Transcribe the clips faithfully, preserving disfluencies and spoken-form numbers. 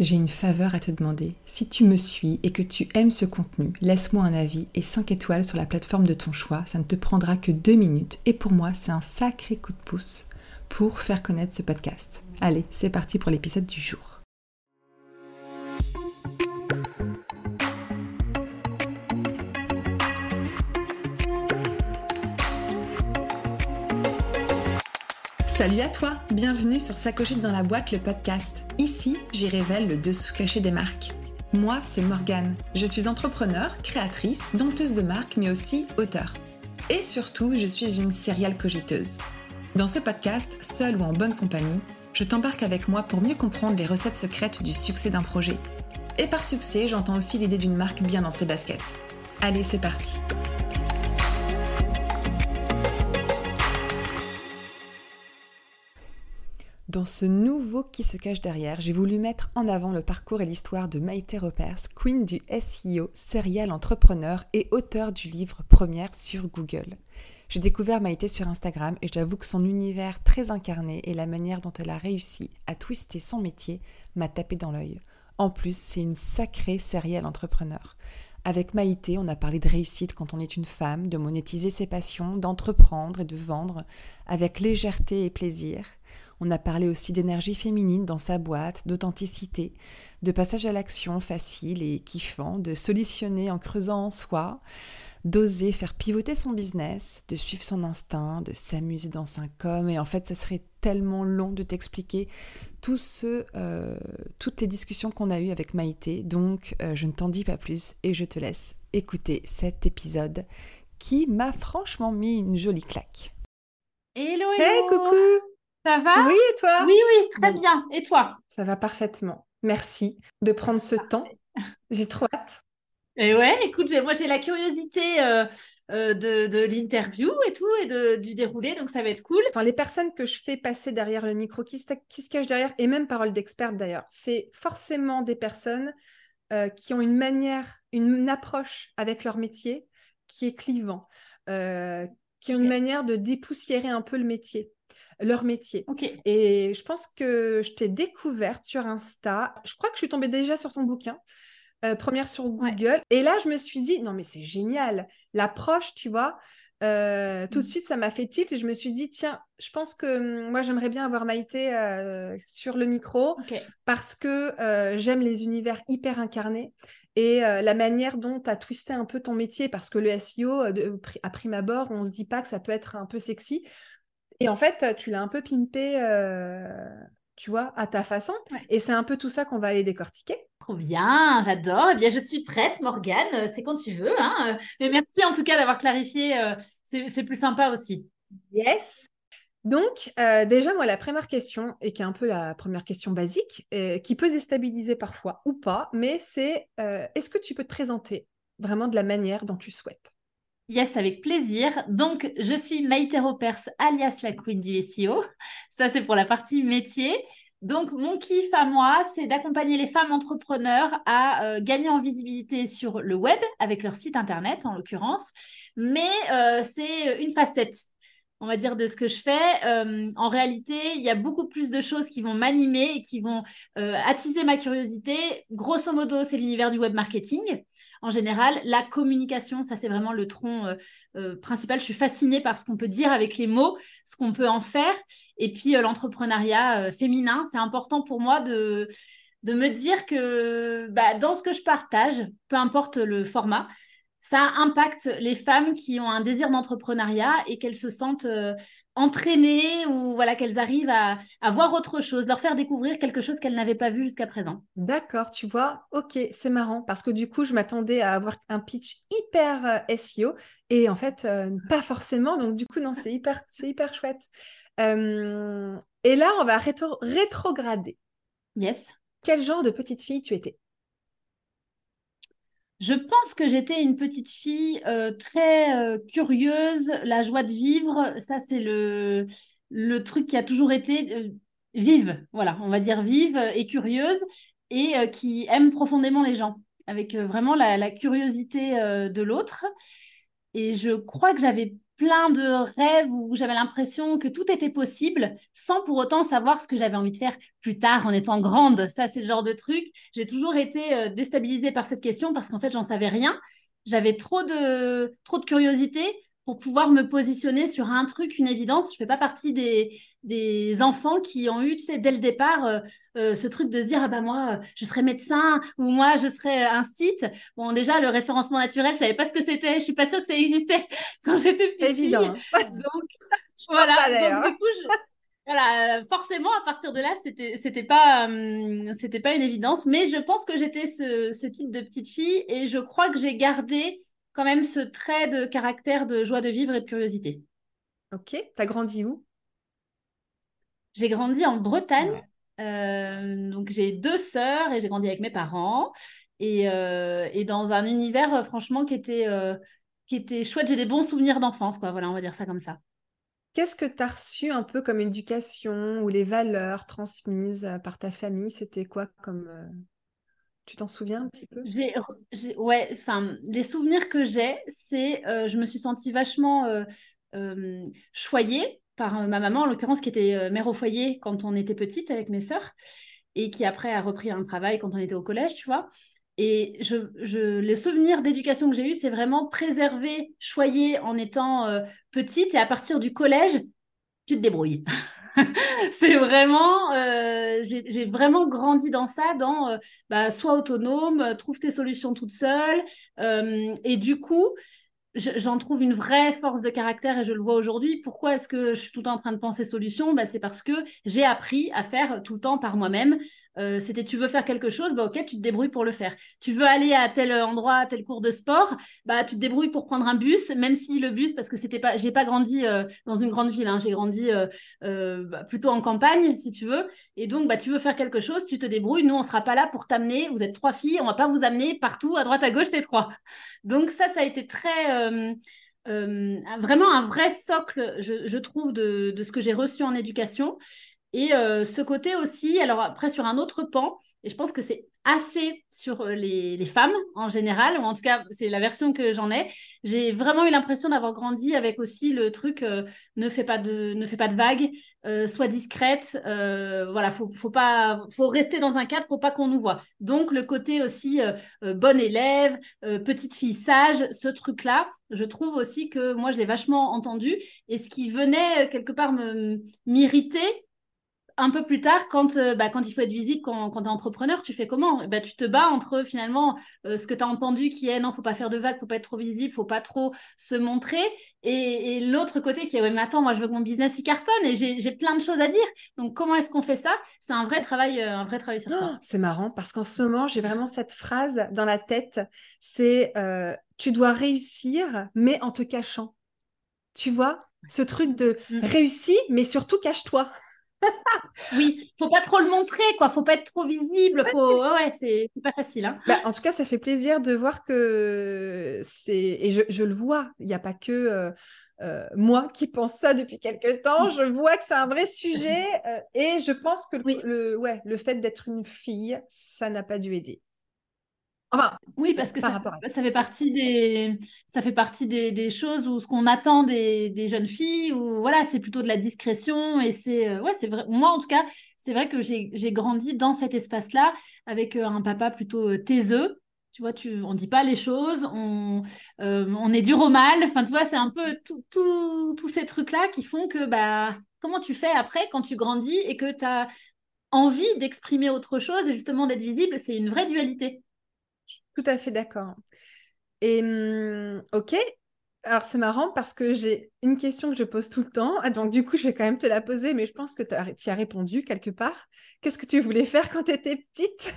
J'ai une faveur à te demander. Si tu me suis et que tu aimes ce contenu, laisse-moi un avis et cinq étoiles sur la plateforme de ton choix. Ça ne te prendra que deux minutes et pour moi, c'est un sacré coup de pouce pour faire connaître ce podcast. Allez, c'est parti pour l'épisode du jour. Salut à toi, bienvenue sur Ça Cogite dans la Boîte, le podcast. Ici, j'y révèle le dessous caché des marques. Moi, c'est Morgane. Je suis entrepreneur, créatrice, dompteuse de marques, mais aussi auteure. Et surtout, je suis une serial cogiteuse. Dans ce podcast, seule ou en bonne compagnie, je t'embarque avec moi pour mieux comprendre les recettes secrètes du succès d'un projet. Et par succès, j'entends aussi l'idée d'une marque bien dans ses baskets. Allez, c'est parti. Dans ce nouveau qui se cache derrière, j'ai voulu mettre en avant le parcours et l'histoire de Maïté Ropers, Queen du S E O, serial entrepreneur et auteur du livre Première sur Google. J'ai découvert Maïté sur Instagram et j'avoue que son univers très incarné et la manière dont elle a réussi à twister son métier m'a tapé dans l'œil. En plus, c'est une sacrée serial entrepreneur. Avec Maïté, on a parlé de réussite quand on est une femme, de monétiser ses passions, d'entreprendre et de vendre avec légèreté et plaisir. On a parlé aussi d'énergie féminine dans sa boîte, d'authenticité, de passage à l'action facile et kiffant, de solutionner en creusant en soi, d'oser faire pivoter son business, de suivre son instinct, de s'amuser dans un com. Et en fait, ça serait tellement long de t'expliquer tout ce, euh, toutes les discussions qu'on a eues avec Maïté. Donc, euh, je ne t'en dis pas plus et je te laisse écouter cet épisode qui m'a franchement mis une jolie claque. Hello, hello. Hey, coucou. Ça va ? Oui, et toi ? Oui, oui, très oui. Bien. Et toi ? Ça va parfaitement. Merci de prendre ce Parfait. temps. J'ai trop hâte. Et ouais, écoute, j'ai, moi j'ai la curiosité euh, euh, de, de l'interview et tout, et de, du déroulé, donc ça va être cool. Enfin, les personnes que je fais passer derrière le micro, qui se, qui se cachent derrière, et même parole d'experte d'ailleurs, c'est forcément des personnes euh, qui ont une manière, une approche avec leur métier qui est clivant, euh, qui ont une ouais. manière de dépoussiérer un peu le métier. leur métier. Okay. Et je pense que je t'ai découverte sur Insta. Je crois que je suis tombée déjà sur ton bouquin, euh, Première sur Google. Ouais. Et là, je me suis dit, non mais c'est génial, l'approche, tu vois. Euh, mmh. Tout de suite, ça m'a fait tilt et je me suis dit, tiens, je pense que moi, j'aimerais bien avoir Maïté euh, sur le micro okay. parce que euh, j'aime les univers hyper incarnés et euh, la manière dont tu as twisté un peu ton métier parce que le S E O, de, à prime abord, on se dit pas que ça peut être un peu sexy. Et en fait, tu l'as un peu pimpé, euh, tu vois, à ta façon. Ouais. Et c'est un peu tout ça qu'on va aller décortiquer. Trop bien, j'adore. Eh bien, je suis prête, Morgane. C'est quand tu veux. Hein. Mais merci en tout cas d'avoir clarifié. Euh, c'est, c'est plus sympa aussi. Yes. Donc, euh, déjà, moi, la première question, et qui est un peu la première question basique, euh, qui peut déstabiliser parfois ou pas, mais c'est euh, est-ce que tu peux te présenter vraiment de la manière dont tu souhaites ? Yes, avec plaisir. Donc, je suis Maïté Ropers, alias la Queen du S E O. Ça, c'est pour la partie métier. Donc, mon kiff à moi, c'est d'accompagner les femmes entrepreneurs à euh, gagner en visibilité sur le web, avec leur site internet en l'occurrence. Mais euh, c'est une facette, on va dire, de ce que je fais. Euh, en réalité, il y a beaucoup plus de choses qui vont m'animer et qui vont euh, attiser ma curiosité. Grosso modo, c'est l'univers du web marketing. En général, la communication, ça c'est vraiment le tronc euh, euh, principal. Je suis fascinée par ce qu'on peut dire avec les mots, ce qu'on peut en faire. Et puis euh, l'entrepreneuriat euh, féminin, c'est important pour moi de, de me dire que bah, dans ce que je partage, peu importe le format, ça impacte les femmes qui ont un désir d'entrepreneuriat et qu'elles se sentent euh, entraînées ou voilà, qu'elles arrivent à, à voir autre chose, leur faire découvrir quelque chose qu'elles n'avaient pas vu jusqu'à présent. D'accord, tu vois, ok, c'est marrant parce que du coup, je m'attendais à avoir un pitch hyper euh, S E O et en fait, euh, pas forcément. Donc du coup, non, c'est hyper, c'est hyper chouette. Euh, et là, on va rétro- rétrograder. Yes. Quel genre de petite fille tu étais ? Je pense que j'étais une petite fille euh, très euh, curieuse, la joie de vivre, ça c'est le, le truc qui a toujours été euh, vive, voilà, on va dire vive et curieuse et euh, qui aime profondément les gens, avec euh, vraiment la, la curiosité euh, de l'autre. Et je crois que j'avais plein de rêves où j'avais l'impression que tout était possible sans pour autant savoir ce que j'avais envie de faire plus tard en étant grande. Ça, c'est le genre de truc. J'ai toujours été déstabilisée par cette question parce qu'en fait, j'en savais rien. J'avais trop de, trop de curiosité pour pouvoir me positionner sur un truc, une évidence. Je ne fais pas partie des, des enfants qui ont eu, tu sais, dès le départ, euh, euh, ce truc de se dire « Ah ben moi, je serais médecin » ou « Moi, je serais instite ». Bon, déjà, le référencement naturel, je ne savais pas ce que c'était. Je ne suis pas sûre que ça existait quand j'étais petite. C'est évident. Fille. Donc, voilà. Donc, du coup, je... Voilà, forcément, à partir de là, c'était, c'était pas, hum, c'était pas une évidence. Mais je pense que j'étais ce, ce type de petite fille et je crois que j'ai gardé quand même ce trait de caractère de joie de vivre et de curiosité. Ok, t'as grandi où? J'ai grandi en Bretagne. Euh, donc, j'ai deux sœurs et j'ai grandi avec mes parents. Et, euh, et dans un univers, franchement, qui était, euh, qui était chouette. J'ai des bons souvenirs d'enfance, quoi. Voilà, on va dire ça comme ça. Qu'est-ce que tu as reçu un peu comme éducation ou les valeurs transmises par ta famille? C'était quoi comme... Tu t'en souviens un petit peu? j'ai, j'ai, Ouais, enfin, les souvenirs que j'ai, c'est... Euh, je me suis sentie vachement euh, euh, choyée par euh, ma maman, en l'occurrence, qui était euh, mère au foyer quand on était petite avec mes sœurs et qui après a repris un travail quand on était au collège, tu vois. Et je, je, les souvenirs d'éducation que j'ai eus, c'est vraiment préserver, choyer en étant euh, petite. Et à partir du collège, tu te débrouilles. C'est vraiment... Euh, j'ai, j'ai vraiment grandi dans ça, dans euh, bah, sois autonome, trouve tes solutions toute seule. Euh, et du coup, je, j'en trouve une vraie force de caractère et je le vois aujourd'hui. Pourquoi est-ce que je suis tout le temps en train de penser solution? Bah, c'est parce que j'ai appris à faire tout le temps par moi-même. Euh, c'était tu veux faire quelque chose, bah ok, tu te débrouilles pour le faire. Tu veux aller à tel endroit, à tel cours de sport, bah tu te débrouilles pour prendre un bus, même si le bus, parce que c'était pas, j'ai pas grandi euh, dans une grande ville, hein, j'ai grandi euh, euh, bah, plutôt en campagne, si tu veux. Et donc bah tu veux faire quelque chose, tu te débrouilles. Nous on sera pas là pour t'amener. Vous êtes trois filles, on va pas vous amener partout à droite à gauche, t'es trois. Donc ça, ça a été très euh, euh, vraiment un vrai socle, je, je trouve, de, de ce que j'ai reçu en éducation. Et euh, ce côté aussi, alors après sur un autre pan, et je pense que c'est assez sur les, les femmes en général, ou en tout cas c'est la version que j'en ai, j'ai vraiment eu l'impression d'avoir grandi avec aussi le truc euh, ne fais pas de, ne fais pas de vagues, euh, sois discrète, euh, voilà, faut, faut pas, faut rester dans un cadre, faut pas qu'on nous voit. Donc le côté aussi euh, euh, bonne élève, euh, petite fille sage, ce truc-là, je trouve aussi que moi je l'ai vachement entendu, et ce qui venait quelque part me, m'irriter, un peu plus tard, quand, euh, bah, quand il faut être visible, quand, quand tu es entrepreneur, tu fais comment? Bah, tu te bats entre finalement euh, ce que tu as entendu qui est non, faut pas faire de vagues, faut pas être trop visible, faut pas trop se montrer, et, et l'autre côté qui est ouais, mais attends, moi je veux que mon business il cartonne et j'ai, j'ai plein de choses à dire. Donc comment est-ce qu'on fait ça? C'est un vrai travail, euh, un vrai travail sur oh, ça. C'est marrant parce qu'en ce moment j'ai vraiment cette phrase dans la tête, c'est euh, tu dois réussir mais en te cachant. Tu vois ce truc de mmh. réussis mais surtout cache-toi. Oui, faut pas trop le montrer, quoi. Faut pas être trop visible. Faut... Ouais, c'est... c'est pas facile. Hein. Bah, en tout cas, ça fait plaisir de voir que c'est. Et je, je le vois. Il n'y a pas que euh, euh, moi qui pense ça depuis quelque temps. Je vois que c'est un vrai sujet euh, et je pense que le, oui. le, ouais, le fait d'être une fille, ça n'a pas dû aider. Enfin, oui, parce que par ça, ça fait partie des, ça fait partie des, des choses où ce qu'on attend des, des jeunes filles, où voilà, c'est plutôt de la discrétion et c'est, ouais, c'est vrai. Moi, en tout cas, c'est vrai que j'ai, j'ai grandi dans cet espace-là avec un papa plutôt taiseux. Tu vois, tu, on dit pas les choses, on, euh, on est dur au mal. Enfin, tu vois, c'est un peu tous ces trucs-là qui font que bah, comment tu fais après quand tu grandis et que tu as envie d'exprimer autre chose et justement d'être visible, c'est une vraie dualité. Tout à fait d'accord. Et ok, alors c'est marrant parce que j'ai une question que je pose tout le temps. Donc du coup, je vais quand même te la poser, mais je pense que tu as répondu quelque part. Qu'est-ce que tu voulais faire quand tu étais petite?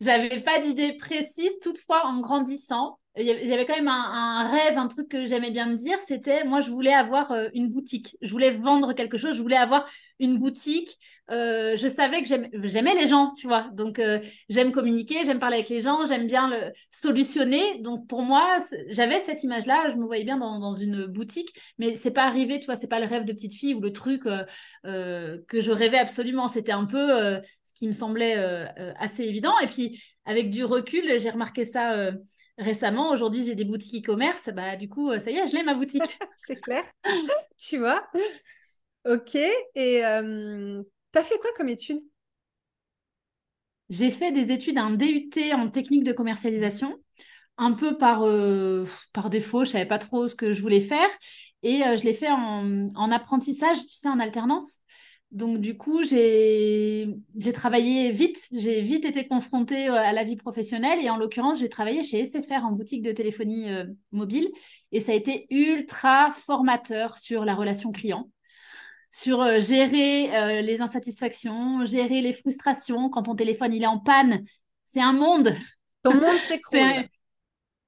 J'avais pas d'idée précise. Toutefois, en grandissant, j'avais quand même un, un rêve, un truc que j'aimais bien me dire. C'était, moi, je voulais avoir une boutique. Je voulais vendre quelque chose. Je voulais avoir une boutique. Euh, je savais que j'aimais, j'aimais les gens, tu vois. Donc, euh, j'aime communiquer, j'aime parler avec les gens, j'aime bien le solutionner. Donc, pour moi, j'avais cette image-là. Je me voyais bien dans, dans une boutique. Mais c'est pas arrivé, tu vois. C'est pas le rêve de petite fille ou le truc euh, euh, que je rêvais absolument. C'était un peu euh, ce qui me semblait euh, euh, assez évident. Et puis, avec du recul, j'ai remarqué ça... Euh, récemment, aujourd'hui, j'ai des boutiques e-commerce, bah, du coup, ça y est, je l'ai ma boutique. C'est clair, tu vois. Ok, et euh, t'as fait quoi comme études? J'ai fait des études, un D U T en technique de commercialisation, un peu par, euh, par défaut, je ne savais pas trop ce que je voulais faire. Et euh, je l'ai fait en, en apprentissage, tu sais, en alternance. Donc, du coup, j'ai, j'ai travaillé vite. J'ai vite été confrontée à la vie professionnelle. Et en l'occurrence, j'ai travaillé chez S F R en boutique de téléphonie euh, mobile. Et ça a été ultra formateur sur la relation client, sur euh, gérer euh, les insatisfactions, gérer les frustrations. Quand ton téléphone, il est en panne, c'est un monde. Ton monde s'écroule.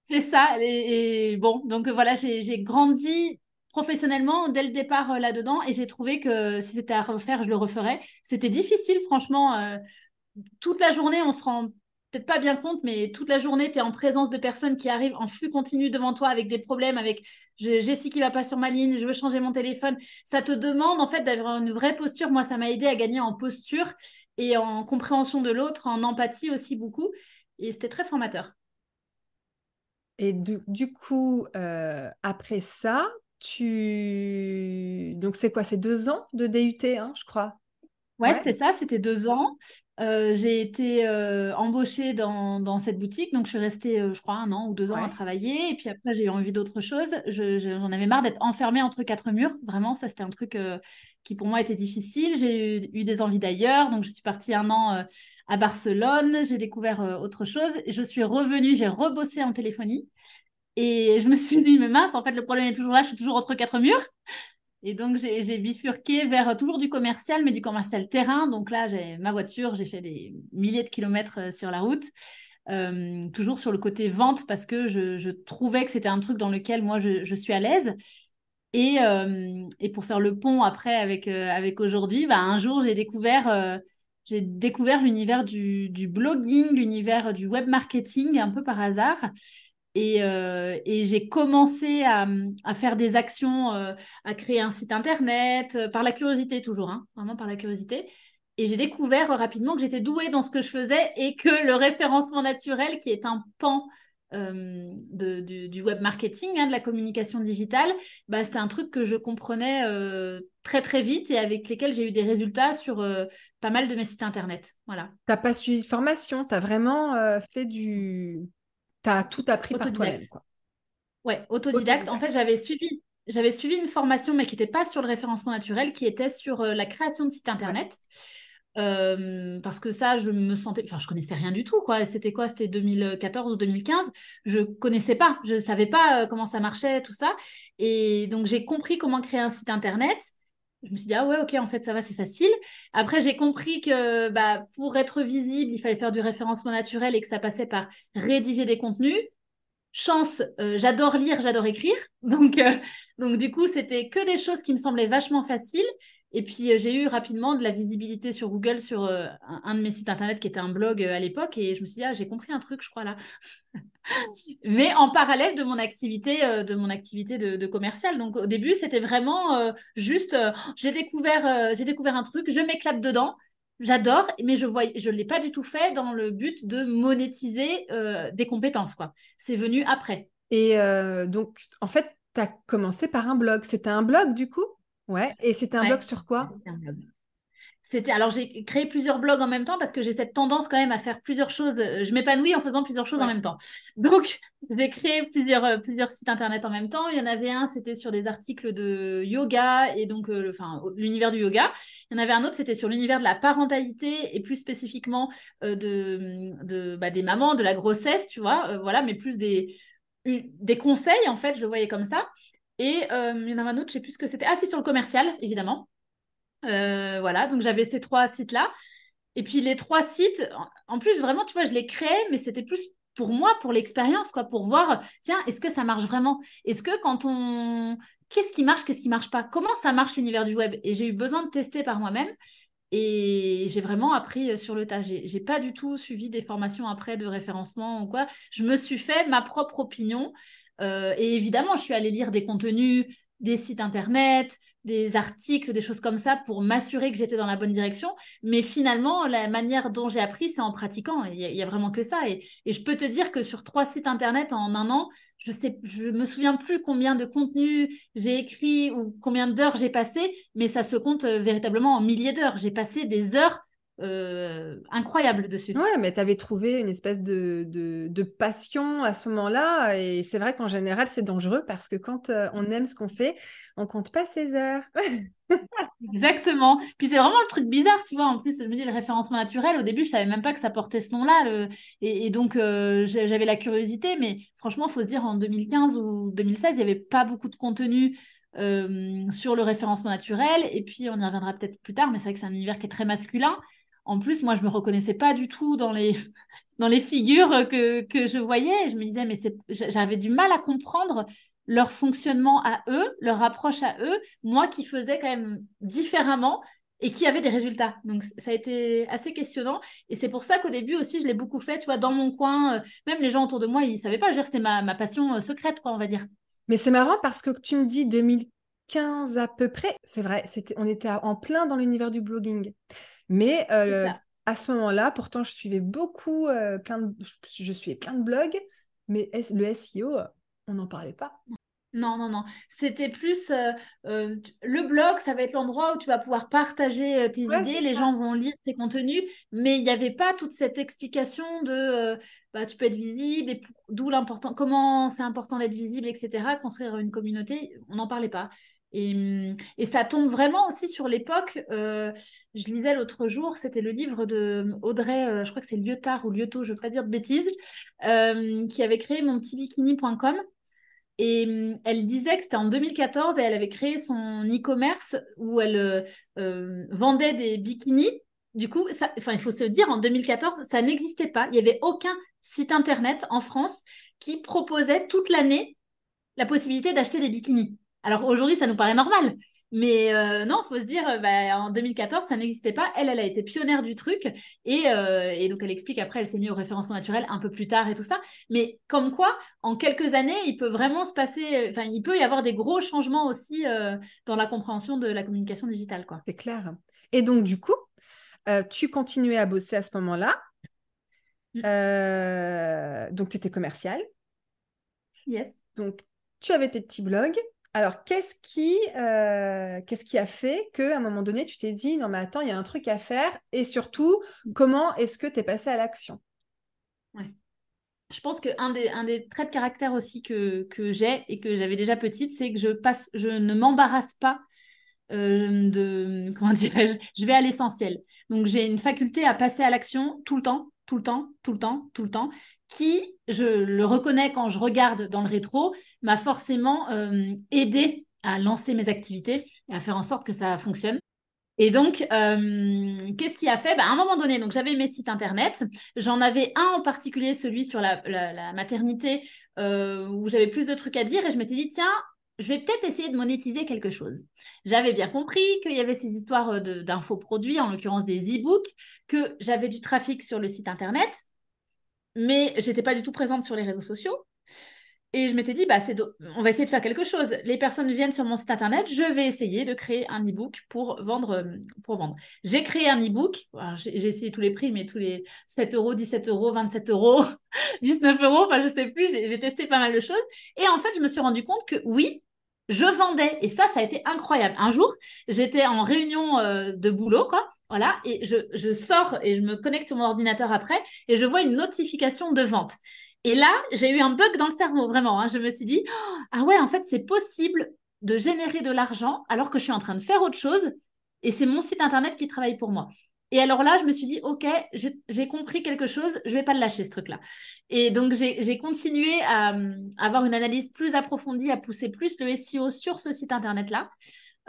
C'est ça. Et, et bon, donc voilà, j'ai, j'ai grandi professionnellement dès le départ euh, là-dedans, et j'ai trouvé que si c'était à refaire, je le referais. C'était difficile, franchement. Euh, toute la journée, on se rend peut-être pas bien compte, mais toute la journée, tu es en présence de personnes qui arrivent en flux continu devant toi avec des problèmes, avec je, Jessie qui va pas sur ma ligne, je veux changer mon téléphone. Ça te demande en fait d'avoir une vraie posture. Moi, ça m'a aidé à gagner en posture et en compréhension de l'autre, en empathie aussi beaucoup, et c'était très formateur. Et du, du coup, euh, après ça, tu... Donc, c'est quoi? C'est deux ans de D U T, hein, je crois. Ouais, ouais, c'était ça. C'était deux ans. Euh, j'ai été euh, embauchée dans, dans cette boutique. Donc, je suis restée, euh, je crois, un an ou deux ans ouais. à travailler. Et puis après, j'ai eu envie d'autre chose. Je, je, j'en avais marre d'être enfermée entre quatre murs. Vraiment, ça, c'était un truc euh, qui, pour moi, était difficile. J'ai eu, eu des envies d'ailleurs. Donc, je suis partie un an euh, à Barcelone. J'ai découvert euh, autre chose. Je suis revenue. J'ai rebossé en téléphonie. Et je me suis dit, mais mince, en fait, le problème est toujours là, je suis toujours entre quatre murs. Et donc, j'ai, j'ai bifurqué vers toujours du commercial, mais du commercial terrain. Donc là, j'ai ma voiture, j'ai fait des milliers de kilomètres sur la route, euh, toujours sur le côté vente, parce que je, je trouvais que c'était un truc dans lequel moi, je, je suis à l'aise. Et, euh, et pour faire le pont après avec, euh, avec aujourd'hui, bah, un jour, j'ai découvert... Euh, J'ai découvert l'univers du, du blogging, l'univers du web marketing, un peu par hasard. Et, euh, et j'ai commencé à, à faire des actions, euh, à créer un site internet, euh, par la curiosité toujours, hein, vraiment par la curiosité. Et j'ai découvert rapidement que j'étais douée dans ce que je faisais et que le référencement naturel, qui est un pan euh, de, du, du web marketing, hein, de la communication digitale, bah, c'était un truc que je comprenais euh, très très vite et avec lesquels j'ai eu des résultats sur euh, pas mal de mes sites internet. Voilà. Tu n'as pas suivi de formation, tu as vraiment euh, fait du... Tu as tout appris par toi-même. Oui, autodidacte. En fait, j'avais suivi, j'avais suivi une formation, mais qui n'était pas sur le référencement naturel, qui était sur euh, la création de sites internet. Ouais. Euh, parce que ça, je me sentais... Enfin, je ne connaissais rien du tout, quoi. C'était quoi? C'était deux mille quatorze ou deux mille quinze. Je ne connaissais pas. Je ne savais pas euh, comment ça marchait, tout ça. Et donc, j'ai compris comment créer un site internet. Je me suis dit, ah ouais, ok, en fait, ça va, c'est facile. Après, j'ai compris que bah, pour être visible, il fallait faire du référencement naturel et que ça passait par rédiger des contenus. Chance, euh, j'adore lire, j'adore écrire. Donc, euh, donc, du coup, c'était que des choses qui me semblaient vachement faciles. Et puis, euh, j'ai eu rapidement de la visibilité sur Google sur euh, un, un de mes sites internet qui était un blog euh, à l'époque. Et je me suis dit, ah, j'ai compris un truc, je crois, là. Mais en parallèle de mon activité, euh, de, mon activité de, de commercial. Donc, au début, c'était vraiment euh, juste, euh, j'ai découvert, euh, j'ai découvert un truc, je m'éclate dedans. J'adore, mais je voy... je ne l'ai pas du tout fait dans le but de monétiser euh, des compétences, quoi. C'est venu après. Et euh, donc, en fait, tu as commencé par un blog. C'était un blog, du coup? Ouais. Et c'était un ouais. blog sur quoi? C'était un blog. C'était... Alors, j'ai créé plusieurs blogs en même temps parce que j'ai cette tendance quand même à faire plusieurs choses. Je m'épanouis en faisant plusieurs choses ouais. en même temps. Donc, j'ai créé plusieurs, euh, plusieurs sites internet en même temps. Il y en avait un, c'était sur des articles de yoga et donc euh, le, enfin, l'univers du yoga. Il y en avait un autre, c'était sur l'univers de la parentalité et plus spécifiquement euh, de, de, bah, des mamans, de la grossesse, tu vois, euh, voilà, mais plus des, une, des conseils, en fait, je le voyais comme ça. Et euh, il y en avait un autre, je ne sais plus ce que c'était. Ah, c'est sur le commercial, évidemment. Euh, voilà, donc j'avais ces trois sites-là. Et puis les trois sites, en plus, vraiment, tu vois, je les créais, mais c'était plus... pour moi, pour l'expérience, quoi, pour voir, tiens, est-ce que ça marche vraiment? Est-ce que quand on... Qu'est-ce qui marche, qu'est-ce qui marche pas? Comment ça marche l'univers du web? Et j'ai eu besoin de tester par moi-même et j'ai vraiment appris sur le tas. J'ai, j'ai pas du tout suivi des formations après de référencement ou quoi. Je me suis fait ma propre opinion euh, et évidemment, je suis allée lire des contenus des sites internet, des articles, des choses comme ça pour m'assurer que j'étais dans la bonne direction. Mais finalement, la manière dont j'ai appris, c'est en pratiquant. Il n'y a, a vraiment que ça. Et, et je peux te dire que sur trois sites internet en un an, je sais, je me souviens plus combien de contenu j'ai écrit ou combien d'heures j'ai passé, mais ça se compte véritablement en milliers d'heures. J'ai passé des heures Euh, incroyable dessus. Ouais, mais tu avais trouvé une espèce de, de, de passion à ce moment-là, et c'est vrai qu'en général c'est dangereux parce que quand euh, on aime ce qu'on fait, on compte pas ses heures. Exactement. Puis c'est vraiment le truc bizarre, tu vois. En plus, je me dis, le référencement naturel, au début je savais même pas que ça portait ce nom-là, le... et, et donc euh, j'avais la curiosité, mais franchement faut se dire, en deux mille quinze ou deux mille seize, il n'y avait pas beaucoup de contenu euh, sur le référencement naturel, et puis on y reviendra peut-être plus tard, mais c'est vrai que c'est un univers qui est très masculin. En plus, moi, je ne me reconnaissais pas du tout dans les, dans les figures que, que je voyais. Je me disais, mais c'est... j'avais du mal à comprendre leur fonctionnement à eux, leur approche à eux, moi qui faisais quand même différemment et qui avait des résultats. Donc, ça a été assez questionnant. Et c'est pour ça qu'au début aussi, je l'ai beaucoup fait, tu vois, dans mon coin. Euh, même les gens autour de moi, ils ne savaient pas. Je veux dire, c'était ma, ma passion euh, secrète, quoi, on va dire. Mais c'est marrant parce que tu me dis deux mille quinze à peu près. C'est vrai, c'était, on était en plein dans l'univers du blogging. Mais euh, à ce moment-là, pourtant, je suivais beaucoup, euh, plein de, je, je suivais plein de blogs, mais S- le S E O, on n'en parlait pas. Non, non, non. C'était plus euh, euh, le blog, ça va être l'endroit où tu vas pouvoir partager tes ouais, idées, les ça. gens vont lire tes contenus, mais il n'y avait pas toute cette explication de euh, bah, tu peux être visible, et pour, d'où l'important, comment c'est important d'être visible, et cetera. Construire une communauté, on n'en parlait pas. Et, et ça tombe vraiment aussi sur l'époque. Euh, je lisais l'autre jour, c'était le livre de Audrey, euh, je crois que c'est Lyotard ou Lyotard, je ne veux pas dire de bêtises, euh, qui avait créé mon petit bikini point com. Et euh, elle disait que c'était en deux mille quatorze et elle avait créé son e-commerce où elle euh, euh, vendait des bikinis. Du coup, ça, enfin, il faut se dire, en deux mille quatorze, ça n'existait pas. Il n'y avait aucun site internet en France qui proposait toute l'année la possibilité d'acheter des bikinis. Alors aujourd'hui, ça nous paraît normal, mais euh, non, il faut se dire, bah, en deux mille quatorze, ça n'existait pas. Elle, elle a été pionnière du truc et, euh, et donc elle explique, après, elle s'est mise au référencement naturel un peu plus tard et tout ça. Mais comme quoi, en quelques années, il peut vraiment se passer, enfin, il peut y avoir des gros changements aussi euh, dans la compréhension de la communication digitale, quoi. C'est clair. Et donc, du coup, euh, tu continuais à bosser à ce moment-là. Mmh. Euh, donc, tu étais commerciale. Yes. Donc, tu avais tes petits blogs. Alors, qu'est-ce qui, euh, qu'est-ce qui a fait qu'à un moment donné, tu t'es dit « Non, mais attends, il y a un truc à faire » et surtout, comment est-ce que tu es passée à l'action ? Ouais. Je pense qu'un des, un des traits de caractère aussi que, que j'ai et que j'avais déjà petite, c'est que je, passe, je ne m'embarrasse pas euh, de… Comment dirais-je ? Je vais à l'essentiel. Donc, j'ai une faculté à passer à l'action tout le temps, tout le temps, tout le temps, tout le temps, qui, je le reconnais quand je regarde dans le rétro, m'a forcément euh, aidé à lancer mes activités et à faire en sorte que ça fonctionne. Et donc, euh, qu'est-ce qui a fait ? Bah, à un moment donné, donc, j'avais mes sites internet. J'en avais un en particulier, celui sur la, la, la maternité, euh, où j'avais plus de trucs à dire. Et je m'étais dit, tiens, je vais peut-être essayer de monétiser quelque chose. J'avais bien compris qu'il y avait ces histoires de, d'infoproduits, en l'occurrence des e-books, que j'avais du trafic sur le site internet, mais je n'étais pas du tout présente sur les réseaux sociaux. Et je m'étais dit, bah, c'est do- on va essayer de faire quelque chose. Les personnes viennent sur mon site internet, je vais essayer de créer un e-book pour vendre. Pour vendre. J'ai créé un e-book, alors, j'ai, j'ai essayé tous les prix, mais tous les sept euros, dix-sept euros, vingt-sept euros, dix-neuf euros, enfin, je ne sais plus, j'ai, j'ai testé pas mal de choses. Et en fait, je me suis rendu compte que oui, je vendais. Et ça, ça a été incroyable. Un jour, j'étais en réunion euh, de boulot, quoi. Voilà, et je, je sors et je me connecte sur mon ordinateur après et je vois une notification de vente. Et là, j'ai eu un bug dans le cerveau, vraiment. Hein. Je me suis dit, oh, ah ouais, en fait, c'est possible de générer de l'argent alors que je suis en train de faire autre chose et c'est mon site internet qui travaille pour moi. Et alors là, je me suis dit, ok, j'ai, j'ai compris quelque chose, je ne vais pas le lâcher, ce truc-là. Et donc, j'ai, j'ai continué à, à avoir une analyse plus approfondie, à pousser plus le S E O sur ce site internet-là.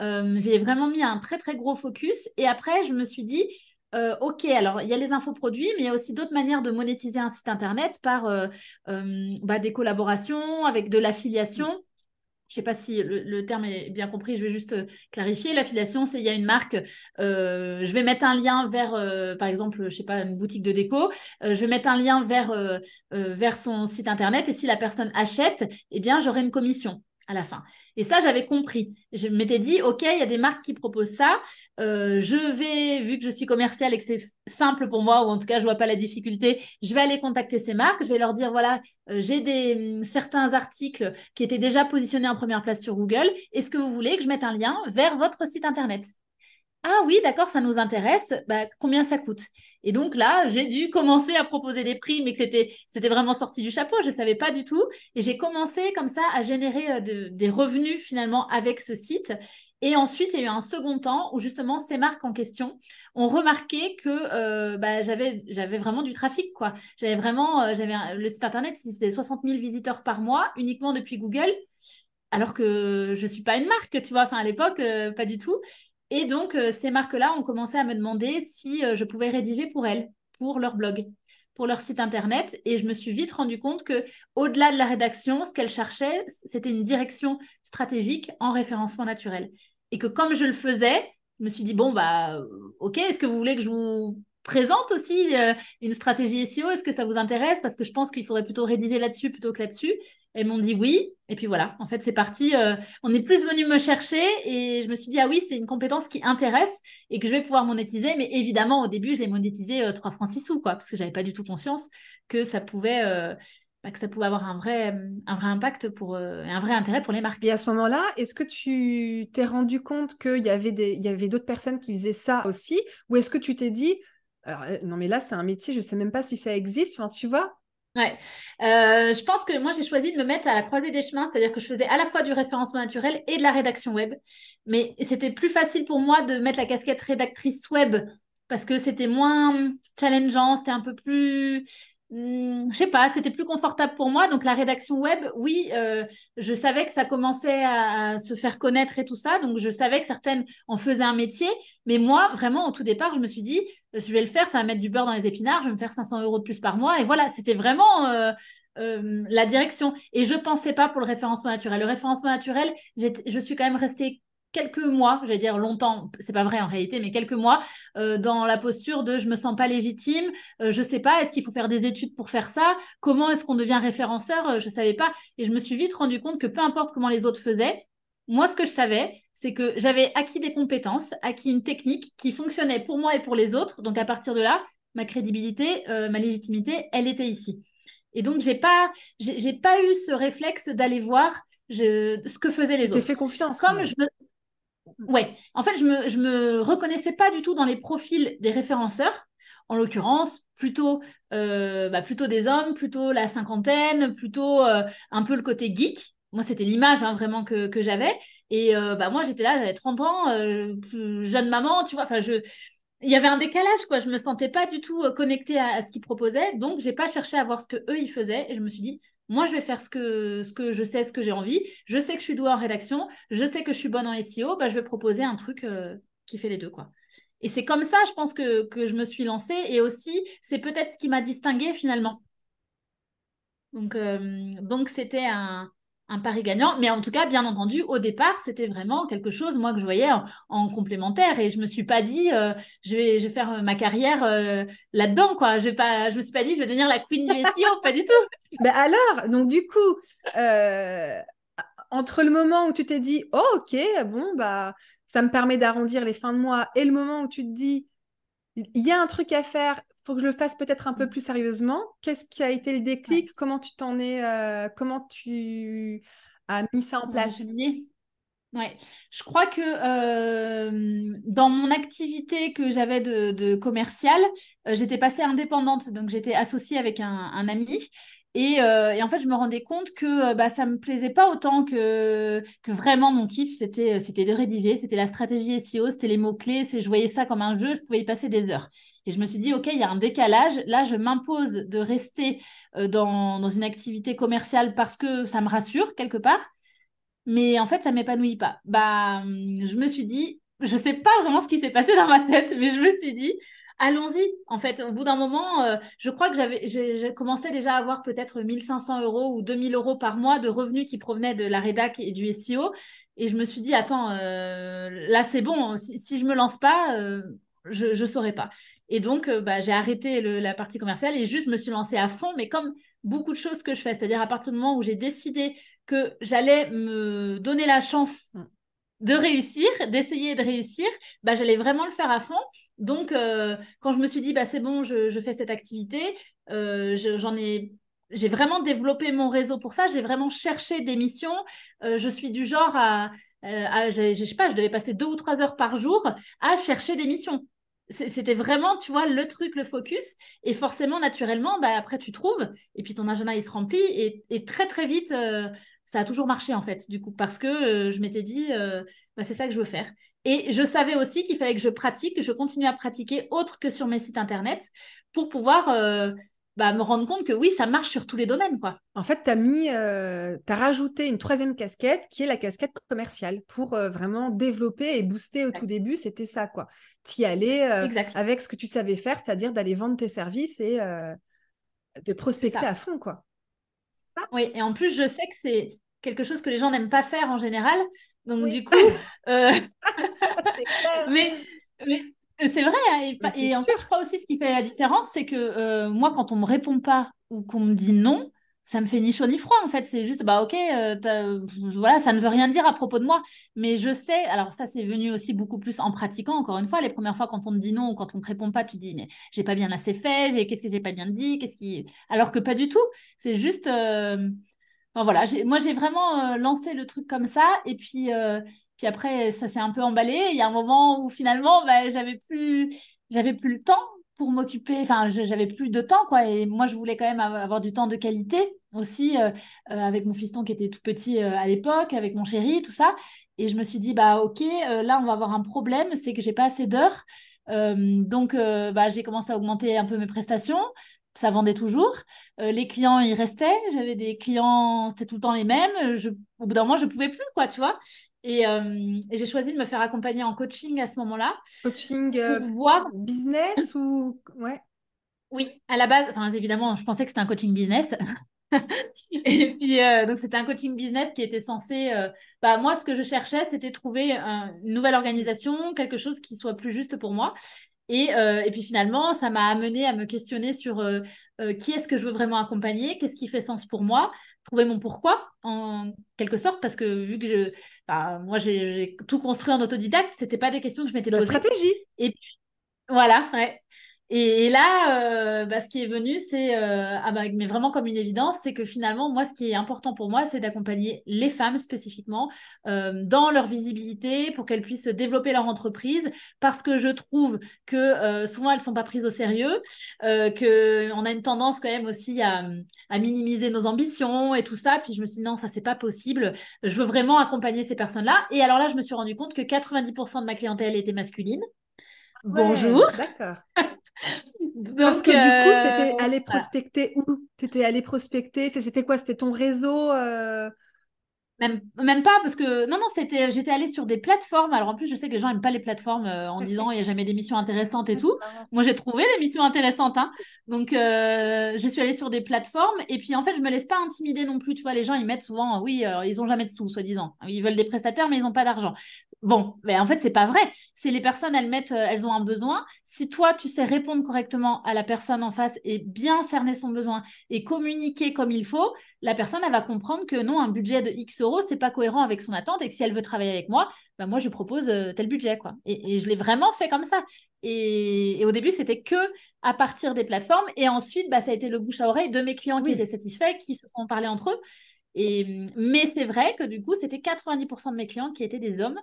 Euh, j'ai vraiment mis un très très gros focus et après je me suis dit euh, ok, alors il y a les infoproduits mais il y a aussi d'autres manières de monétiser un site internet par euh, euh, bah, des collaborations avec de l'affiliation. Je ne sais pas si le, le terme est bien compris, je vais juste clarifier. L'affiliation, c'est il y a une marque, euh, je vais mettre un lien vers, euh, par exemple, je ne sais pas, une boutique de déco, euh, je vais mettre un lien vers, euh, euh, vers son site internet et si la personne achète, eh bien, j'aurai une commission. à la fin. Et ça, j'avais compris. Je m'étais dit, OK, il y a des marques qui proposent ça. Euh, je vais, vu que je suis commerciale et que c'est simple pour moi, ou en tout cas, je ne vois pas la difficulté, je vais aller contacter ces marques. Je vais leur dire, voilà, euh, j'ai des, certains articles qui étaient déjà positionnés en première place sur Google. Est-ce que vous voulez que je mette un lien vers votre site Internet ? Ah oui, d'accord, ça nous intéresse. Bah, combien ça coûte ? Et donc là, j'ai dû commencer à proposer des prix, mais que c'était, c'était vraiment sorti du chapeau. Je ne savais pas du tout. Et j'ai commencé comme ça à générer de, des revenus finalement avec ce site. Et ensuite, il y a eu un second temps où justement ces marques en question ont remarqué que euh, bah, j'avais, j'avais vraiment du trafic, quoi. J'avais vraiment, euh, j'avais un, le site internet, il faisait soixante mille visiteurs par mois uniquement depuis Google, alors que je ne suis pas une marque, tu vois. Enfin, à l'époque, euh, pas du tout. Et donc, euh, ces marques-là ont commencé à me demander si euh, je pouvais rédiger pour elles, pour leur blog, pour leur site internet. Et je me suis vite rendu compte qu'au-delà de la rédaction, ce qu'elles cherchaient, c'était une direction stratégique en référencement naturel. Et que comme je le faisais, je me suis dit, bon, bah, OK, est-ce que vous voulez que je vous présente aussi euh, une stratégie S E O ? Est-ce que ça vous intéresse ? Parce que je pense qu'il faudrait plutôt rédiger là-dessus plutôt que là-dessus. Elles m'ont dit oui. Et puis voilà, en fait, c'est parti. Euh, on est plus venu me chercher et je me suis dit, ah oui, c'est une compétence qui intéresse et que je vais pouvoir monétiser. Mais évidemment, au début, je l'ai monétisé euh, trois francs six sous, quoi, parce que je n'avais pas du tout conscience que ça pouvait, euh, bah, que ça pouvait avoir un vrai, un vrai impact pour, euh, un vrai intérêt pour les marques. Et à ce moment-là, est-ce que tu t'es rendu compte qu'il y avait des, il y avait d'autres personnes qui faisaient ça aussi, ou est-ce que tu t'es dit, alors, non, mais là, c'est un métier, je ne sais même pas si ça existe, enfin, tu vois. Ouais, euh, je pense que moi, j'ai choisi de me mettre à la croisée des chemins, c'est-à-dire que je faisais à la fois du référencement naturel et de la rédaction web. Mais c'était plus facile pour moi de mettre la casquette rédactrice web parce que c'était moins challengeant, c'était un peu plus... je sais pas, c'était plus confortable pour moi. Donc la rédaction web, oui, euh, je savais que ça commençait à, à se faire connaître et tout ça, donc je savais que certaines en faisaient un métier, mais moi vraiment au tout départ je me suis dit, je vais le faire, ça va mettre du beurre dans les épinards, je vais me faire cinq cents euros de plus par mois, et voilà, c'était vraiment euh, euh, la direction. Et je pensais pas pour le référencement naturel, le référencement naturel, je suis quand même restée quelques mois, j'allais dire longtemps, c'est pas vrai en réalité, mais quelques mois euh, dans la posture de je me sens pas légitime, euh, je sais pas, est-ce qu'il faut faire des études pour faire ça, comment est-ce qu'on devient référenceur, euh, je savais pas. Et je me suis vite rendu compte que peu importe comment les autres faisaient, moi ce que je savais, c'est que j'avais acquis des compétences, acquis une technique qui fonctionnait pour moi et pour les autres, donc à partir de là, ma crédibilité, euh, ma légitimité, elle était ici. Et donc j'ai pas, j'ai, j'ai pas eu ce réflexe d'aller voir je, ce que faisaient les autres. Je t'ai fait confiance. Comme je me... Ouais, en fait, je me, je me reconnaissais pas du tout dans les profils des référenceurs, en l'occurrence, plutôt, euh, bah plutôt des hommes, plutôt la cinquantaine, plutôt euh, un peu le côté geek. Moi, c'était l'image hein, vraiment que, que j'avais. Et euh, bah, moi, j'étais là, j'avais trente ans, euh, jeune maman, tu vois. Enfin, je... il y avait un décalage, quoi. Je me sentais pas du tout connectée à, à ce qu'ils proposaient. Donc, j'ai pas cherché à voir ce qu'eux, ils faisaient. Et je me suis dit... moi, je vais faire ce que, ce que je sais, ce que j'ai envie. Je sais que je suis douée en rédaction. Je sais que je suis bonne en S E O. Bah, je vais proposer un truc euh, qui fait les deux, quoi. Et c'est comme ça, je pense, que, que je me suis lancée. Et aussi, c'est peut-être ce qui m'a distinguée, finalement. Donc, euh, donc c'était un, un pari gagnant. Mais en tout cas, bien entendu, au départ, c'était vraiment quelque chose, moi, que je voyais en, en complémentaire. Et je ne me suis pas dit, euh, je, vais, je vais faire ma carrière euh, là-dedans, quoi. Je ne me suis pas dit, je vais devenir la queen du S E O. Pas du tout. Ben alors, donc du coup, euh, entre le moment où tu t'es dit oh, « ok, bon, bah, ça me permet d'arrondir les fins de mois » et le moment où tu te dis « il y a un truc à faire, il faut que je le fasse peut-être un peu plus sérieusement », qu'est-ce qui a été le déclic ? Ouais. Comment tu t'en es euh, Comment tu as mis ça en place ? Ouais. Je crois que euh, dans mon activité que j'avais de, de commerciale, euh, j'étais passée indépendante, donc j'étais associée avec un, un ami. Et, euh, et en fait, je me rendais compte que bah, ça ne me plaisait pas autant que, que vraiment mon kiff, c'était, c'était de rédiger, c'était la stratégie S E O, c'était les mots-clés, c'est, je voyais ça comme un jeu, je pouvais y passer des heures. Et je me suis dit, OK, il y a un décalage. Là, je m'impose de rester euh, dans, dans une activité commerciale parce que ça me rassure quelque part. Mais en fait, ça ne m'épanouit pas. Bah, je me suis dit, je ne sais pas vraiment ce qui s'est passé dans ma tête, mais je me suis dit... allons-y, en fait, au bout d'un moment, euh, je crois que j'avais, j'ai, j'ai commencé déjà à avoir peut-être mille cinq cents euros ou deux mille euros par mois de revenus qui provenaient de la rédac et du S E O, et je me suis dit, attends, euh, là c'est bon, si, si je me lance pas, euh, je ne saurais pas. Et donc, euh, bah, j'ai arrêté le, la partie commerciale et juste me suis lancée à fond, mais comme beaucoup de choses que je fais, c'est-à-dire à partir du moment où j'ai décidé que j'allais me donner la chance de réussir, d'essayer de réussir, bah, j'allais vraiment le faire à fond. Donc, euh, quand je me suis dit, bah, c'est bon, je, je fais cette activité, euh, je, j'en ai... J'ai vraiment développé mon réseau pour ça. J'ai vraiment cherché des missions. Euh, je suis du genre à, à, à je, je sais pas, je devais passer deux ou trois heures par jour à chercher des missions. C'est, c'était vraiment, tu vois, le truc, le focus. Et forcément, naturellement, bah, après, tu trouves. Et puis, ton agenda, il se remplit. Et, et très, très vite, euh, ça a toujours marché, en fait, du coup, parce que euh, je m'étais dit, euh, bah, c'est ça que je veux faire. Et je savais aussi qu'il fallait que je pratique, que je continue à pratiquer autre que sur mes sites Internet pour pouvoir... Euh, Bah, me rendre compte que oui, ça marche sur tous les domaines, quoi. En fait, tu as mis, euh, tu as rajouté une troisième casquette qui est la casquette commerciale pour euh, vraiment développer et booster au exact. Tout début. C'était ça, quoi. T'y allais euh, avec ce que tu savais faire, c'est-à-dire d'aller vendre tes services et euh, de prospecter à fond, quoi. C'est ça ? Oui, et en plus, je sais que c'est quelque chose que les gens n'aiment pas faire en général. Donc, oui. Du coup... Euh... c'est clair. Mais... mais... C'est vrai, et, pa- c'est et en fait, je crois aussi ce qui fait la différence, c'est que euh, moi, quand on ne me répond pas ou qu'on me dit non, ça me fait ni chaud ni froid, en fait. C'est juste, bah ok, euh, voilà, ça ne veut rien dire à propos de moi. Mais je sais, alors ça, c'est venu aussi beaucoup plus en pratiquant, encore une fois. Les premières fois, quand on te dit non ou quand on ne te répond pas, tu te dis, mais j'ai pas bien assez fait, qu'est-ce que j'ai pas bien dit, qu'est-ce qui... Alors que pas du tout, c'est juste... Euh... Enfin, voilà, j'ai... moi, j'ai vraiment euh, lancé le truc comme ça, et puis... Euh... Puis après, ça s'est un peu emballé. Il y a un moment où finalement, bah, j'avais plus, j'avais plus le temps pour m'occuper. Enfin, je, j'avais plus de temps, quoi. Et moi, je voulais quand même avoir du temps de qualité aussi, euh, euh, avec mon fiston qui était tout petit euh, à l'époque, avec mon chéri, tout ça. Et je me suis dit, bah, ok, euh, là, on va avoir un problème, c'est que j'ai pas assez d'heures. Euh, donc, euh, bah, j'ai commencé à augmenter un peu mes prestations. Ça vendait toujours, euh, les clients, ils restaient, j'avais des clients, c'était tout le temps les mêmes, je, au bout d'un moment, je ne pouvais plus, quoi, tu vois, et, euh, et j'ai choisi de me faire accompagner en coaching à ce moment-là. Coaching pour euh, voir... business ou... ouais. Oui, à la base, enfin, évidemment, je pensais que c'était un coaching business, et puis, euh, donc, c'était un coaching business qui était censé... Euh, bah, moi, ce que je cherchais, c'était trouver un, une nouvelle organisation, quelque chose qui soit plus juste pour moi. Et, euh, et puis finalement, ça m'a amené à me questionner sur euh, euh, qui est-ce que je veux vraiment accompagner, qu'est-ce qui fait sens pour moi, trouver mon pourquoi en quelque sorte, parce que vu que je, ben, moi j'ai, j'ai tout construit en autodidacte, c'était pas des questions que je m'étais posées. La stratégie. Et puis, voilà, ouais. Et, et là, euh, bah, ce qui est venu, c'est euh, ah bah, mais vraiment comme une évidence, c'est que finalement, moi, ce qui est important pour moi, c'est d'accompagner les femmes spécifiquement euh, dans leur visibilité pour qu'elles puissent développer leur entreprise, parce que je trouve que euh, souvent elles sont pas prises au sérieux, euh, que on a une tendance quand même aussi à, à minimiser nos ambitions et tout ça. Puis je me suis dit non, ça c'est pas possible. Je veux vraiment accompagner ces personnes-là. Et alors là, je me suis rendu compte que quatre-vingt-dix pour cent de ma clientèle était masculine. Ouais, bonjour. D'accord. Donc, parce que euh... du coup, tu étais allée prospecter voilà. où Tu étais allée prospecter C'était quoi C'était ton réseau euh... même, même pas, parce que... Non, non, c'était... j'étais allée sur des plateformes. Alors, en plus, je sais que les gens n'aiment pas les plateformes euh, en disant « il n'y a jamais d'émissions intéressantes et tout ». Moi, j'ai trouvé l'émission intéressante. Hein. Donc, euh, je suis allée sur des plateformes. Et puis, en fait, je ne me laisse pas intimider non plus. Tu vois, les gens, ils mettent souvent « oui, alors, ils n'ont jamais de sous, soi-disant. Ils veulent des prestataires, mais ils n'ont pas d'argent ». Bon, mais en fait, c'est pas vrai. C'est les personnes, elles mettent, elles ont un besoin. Si toi, tu sais répondre correctement à la personne en face et bien cerner son besoin et communiquer comme il faut, la personne, elle va comprendre que non, un budget de X euros, c'est pas cohérent avec son attente et que si elle veut travailler avec moi, ben moi, je propose tel budget, quoi. Et, et je l'ai vraiment fait comme ça. Et, et au début, c'était que à partir des plateformes. Et ensuite, bah, ça a été le bouche à oreille de mes clients qui oui. étaient satisfaits, qui se sont parlé entre eux. Et, mais c'est vrai que du coup, c'était quatre-vingt-dix pour cent de mes clients qui étaient des hommes.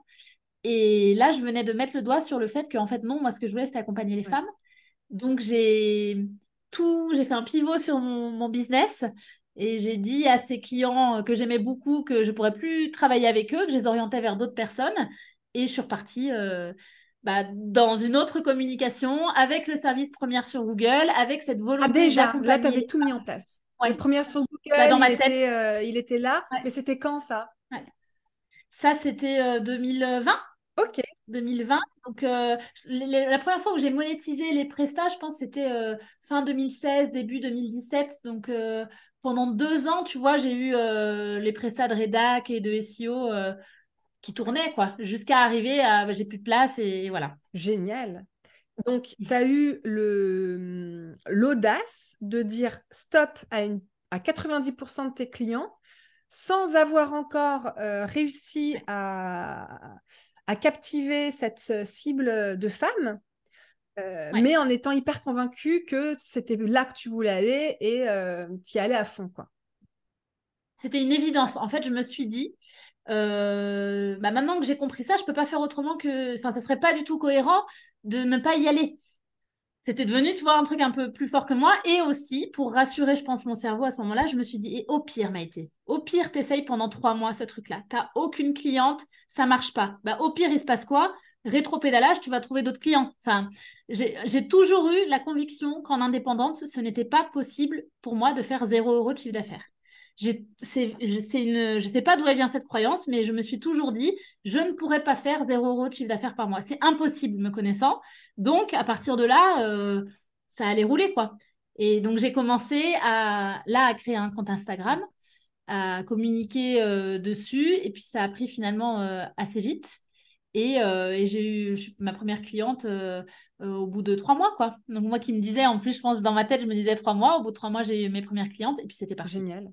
Et là, je venais de mettre le doigt sur le fait qu'en fait, non, moi, ce que je voulais, c'était accompagner les ouais. femmes. Donc, j'ai tout, j'ai fait un pivot sur mon, mon business et j'ai dit à ces clients que j'aimais beaucoup que je ne pourrais plus travailler avec eux, que je les orientais vers d'autres personnes. Et je suis repartie euh, bah, dans une autre communication avec le service Première sur Google, avec cette volonté ah, déjà, d'accompagner. Là, tu avais tout mis en place. Ouais. Première sur Google, bah, dans ma il, tête. Était, euh, il était là, ouais. mais c'était quand ça ouais. Ça, c'était euh, deux mille vingt. Ok. deux mille vingt. Donc, euh, les, les, la première fois où j'ai monétisé les prestats, je pense, c'était euh, fin deux mille seize, début deux mille dix-sept. Donc, euh, pendant deux ans, tu vois, j'ai eu euh, les prestats de rédac et de S E O euh, qui tournaient, quoi, jusqu'à arriver à bah, j'ai plus de place et, et voilà. Génial. Donc, tu as eu le, l'audace de dire stop à, une, à quatre-vingt-dix pour cent de tes clients, sans avoir encore euh, réussi à, à captiver cette cible de femmes, euh, ouais. mais en étant hyper convaincue que c'était là que tu voulais aller et euh, t'y allais à fond, quoi. C'était une évidence. En fait, je me suis dit, euh, bah maintenant que j'ai compris ça, je ne peux pas faire autrement que... Enfin, ça ne serait pas du tout cohérent de ne pas y aller. C'était devenu, tu vois, un truc un peu plus fort que moi. Et aussi, pour rassurer, je pense, mon cerveau à ce moment-là, je me suis dit, et au pire, Maïté, au pire, t'essayes pendant trois mois ce truc-là. T'as aucune cliente, ça marche pas. Bah, au pire, il se passe quoi? Rétropédalage, tu vas trouver d'autres clients. Enfin, j'ai, j'ai toujours eu la conviction qu'en indépendante, ce n'était pas possible pour moi de faire zéro euro de chiffre d'affaires. J'ai, c'est, c'est une, je ne sais pas d'où elle vient cette croyance, mais je me suis toujours dit, je ne pourrais pas faire zéro euro de chiffre d'affaires par mois. C'est impossible, me connaissant. Donc, à partir de là, euh, ça allait rouler, quoi. Et donc, j'ai commencé à, là, à créer un compte Instagram, à communiquer euh, dessus. Et puis, ça a pris finalement euh, assez vite. Et, euh, et j'ai eu ma première cliente euh, euh, au bout de trois mois, quoi. Donc, moi qui me disais, en plus, je pense, dans ma tête, je me disais trois mois. Au bout de trois mois, j'ai eu mes premières clientes. Et puis, c'était parti. Génial.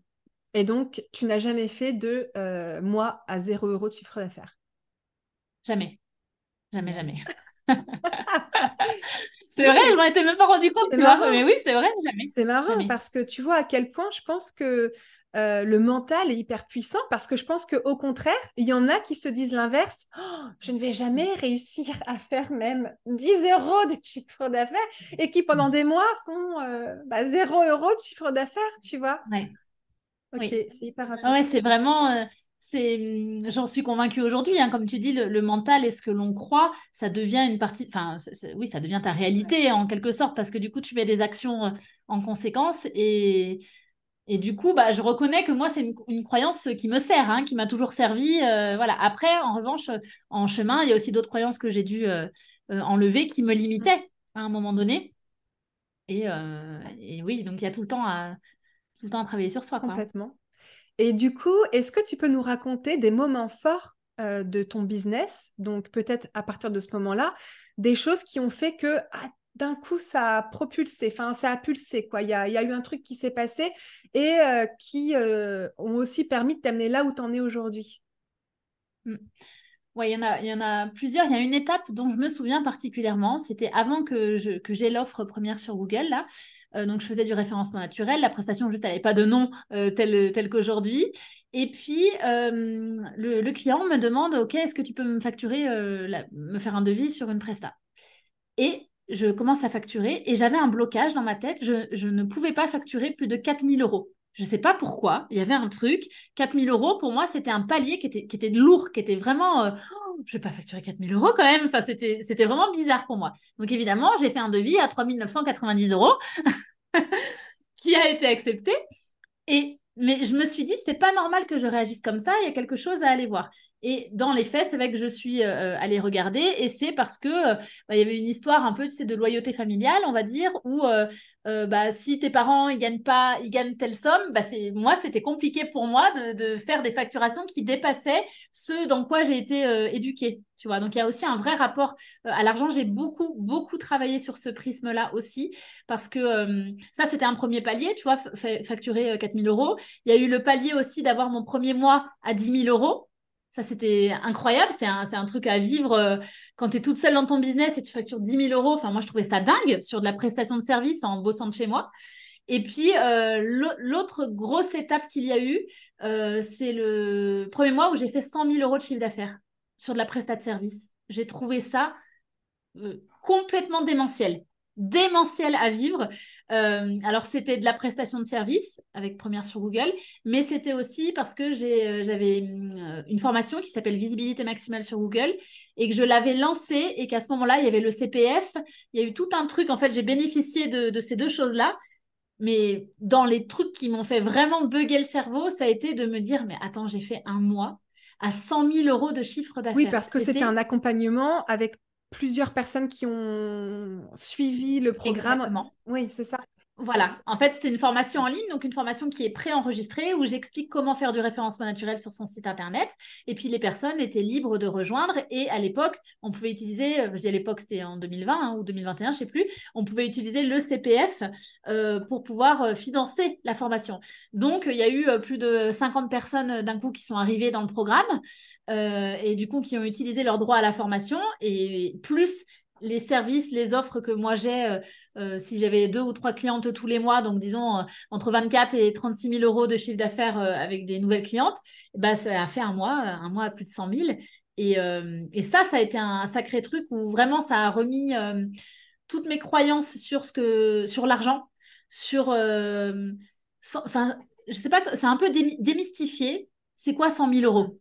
Et donc, tu n'as jamais fait de euh, mois à zéro euro de chiffre d'affaires? Jamais. Jamais, jamais. C'est vrai, je m'en étais même pas rendu compte, c'est tu marrant. vois. Mais oui, c'est vrai, jamais. C'est marrant jamais. Parce que tu vois à quel point je pense que euh, le mental est hyper puissant, parce que je pense qu'au contraire, il y en a qui se disent l'inverse. Oh, je ne vais jamais réussir à faire même dix euros de chiffre d'affaires et qui, pendant des mois, font euh, bah, zéro euro de chiffre d'affaires, tu vois. Ouais. Ok, oui. C'est hyper intéressant. Ouais, c'est vraiment, euh, c'est, j'en suis convaincue aujourd'hui, hein, comme tu dis, le, le mental et ce que l'on croit, ça devient une partie, enfin, oui, ça devient ta réalité ouais. en quelque sorte, parce que du coup, tu mets des actions en conséquence et, et du coup, bah, je reconnais que moi, c'est une, une croyance qui me sert, hein, qui m'a toujours servi. Euh, voilà. Après, en revanche, en chemin, il y a aussi d'autres croyances que j'ai dû euh, euh, enlever qui me limitaient à un moment donné. Et, euh, et oui, donc il y a tout le temps à... tout le temps à travailler sur soi. Complètement. Quoi. Et du coup, est-ce que tu peux nous raconter des moments forts euh, de ton business? Donc, peut-être à partir de ce moment-là, des choses qui ont fait que ah, d'un coup, ça a propulsé, enfin, ça a pulsé, quoi. Il y a, il y a eu un truc qui s'est passé et euh, qui euh, ont aussi permis de t'amener là où tu en es aujourd'hui. Mmh. Ouais, il y en a, il y en a plusieurs. Il y a une étape dont je me souviens particulièrement. C'était avant que, je, que j'aie l'offre première sur Google. Là. Euh, donc, je faisais du référencement naturel. La prestation, juste, elle n'avait pas de nom euh, tel, tel qu'aujourd'hui. Et puis, euh, le, le client me demande, OK, est-ce que tu peux me facturer, euh, la, me faire un devis sur une presta? Et je commence à facturer. Et j'avais un blocage dans ma tête. Je, je ne pouvais pas facturer plus de quatre mille euros. Je ne sais pas pourquoi, il y avait un truc, quatre mille euros, pour moi, c'était un palier qui était, qui était lourd, qui était vraiment, euh, oh, je ne vais pas facturer quatre mille euros quand même, enfin, c'était, c'était vraiment bizarre pour moi. Donc évidemment, j'ai fait un devis à trois mille neuf cent quatre-vingt-dix euros, qui a été accepté, et, mais je me suis dit, ce n'est pas normal que je réagisse comme ça, il y a quelque chose à aller voir. Et dans les faits, c'est vrai que je suis euh, allée regarder et c'est parce que euh, bah, y avait une histoire un peu, tu sais, de loyauté familiale, on va dire, où euh, euh, bah, si tes parents ils gagnent pas, ils gagnent telle somme, bah, c'est, moi, c'était compliqué pour moi de, de faire des facturations qui dépassaient ce dans quoi j'ai été euh, éduquée. Tu vois, donc il y a aussi un vrai rapport euh, à l'argent. J'ai beaucoup, beaucoup travaillé sur ce prisme-là aussi parce que euh, ça, c'était un premier palier, tu vois, fa- facturer euh, quatre mille euros. Il y a eu le palier aussi d'avoir mon premier mois à dix mille euros. Ça, c'était incroyable. C'est un, c'est un truc à vivre euh, quand tu es toute seule dans ton business et tu factures dix mille euros. Enfin, moi, je trouvais ça dingue sur de la prestation de service en bossant de chez moi. Et puis, euh, l'autre grosse étape qu'il y a eu, euh, c'est le premier mois où j'ai fait cent mille euros de chiffre d'affaires sur de la prestation de service. J'ai trouvé ça euh, complètement démentiel. Démentiel à vivre. Euh, alors, c'était de la prestation de service avec Première sur Google, mais c'était aussi parce que j'ai, j'avais une, une formation qui s'appelle Visibilité maximale sur Google et que je l'avais lancée et qu'à ce moment-là, il y avait le C P F. Il y a eu tout un truc. En fait, j'ai bénéficié de, de ces deux choses-là. Mais dans les trucs qui m'ont fait vraiment bugger le cerveau, ça a été de me dire, mais attends, j'ai fait un mois à cent mille euros de chiffre d'affaires. Oui, parce que c'était, c'était un accompagnement avec plusieurs personnes qui ont suivi le programme. Exactement. Oui, c'est ça. Voilà, en fait, c'était une formation en ligne, donc une formation qui est pré-enregistrée où j'explique comment faire du référencement naturel sur son site internet. Et puis, les personnes étaient libres de rejoindre. Et à l'époque, on pouvait utiliser, je dis à l'époque, c'était en deux mille vingt hein, ou deux mille vingt et un, je ne sais plus, on pouvait utiliser le C P F euh, pour pouvoir euh, financer la formation. Donc, il y a eu euh, plus de cinquante personnes d'un coup qui sont arrivées dans le programme euh, et du coup, qui ont utilisé leur droit à la formation et, et plus... les services, les offres que moi j'ai, euh, euh, si j'avais deux ou trois clientes tous les mois, donc disons euh, entre vingt-quatre et trente-six mille euros de chiffre d'affaires euh, avec des nouvelles clientes, bah, ça a fait un mois, un mois à plus de cent mille. Et, euh, et ça, ça a été un sacré truc où vraiment ça a remis euh, toutes mes croyances sur, ce que, sur l'argent, sur... Euh, sans, enfin, je sais pas, c'est un peu démy- démystifié. C'est quoi cent mille euros ?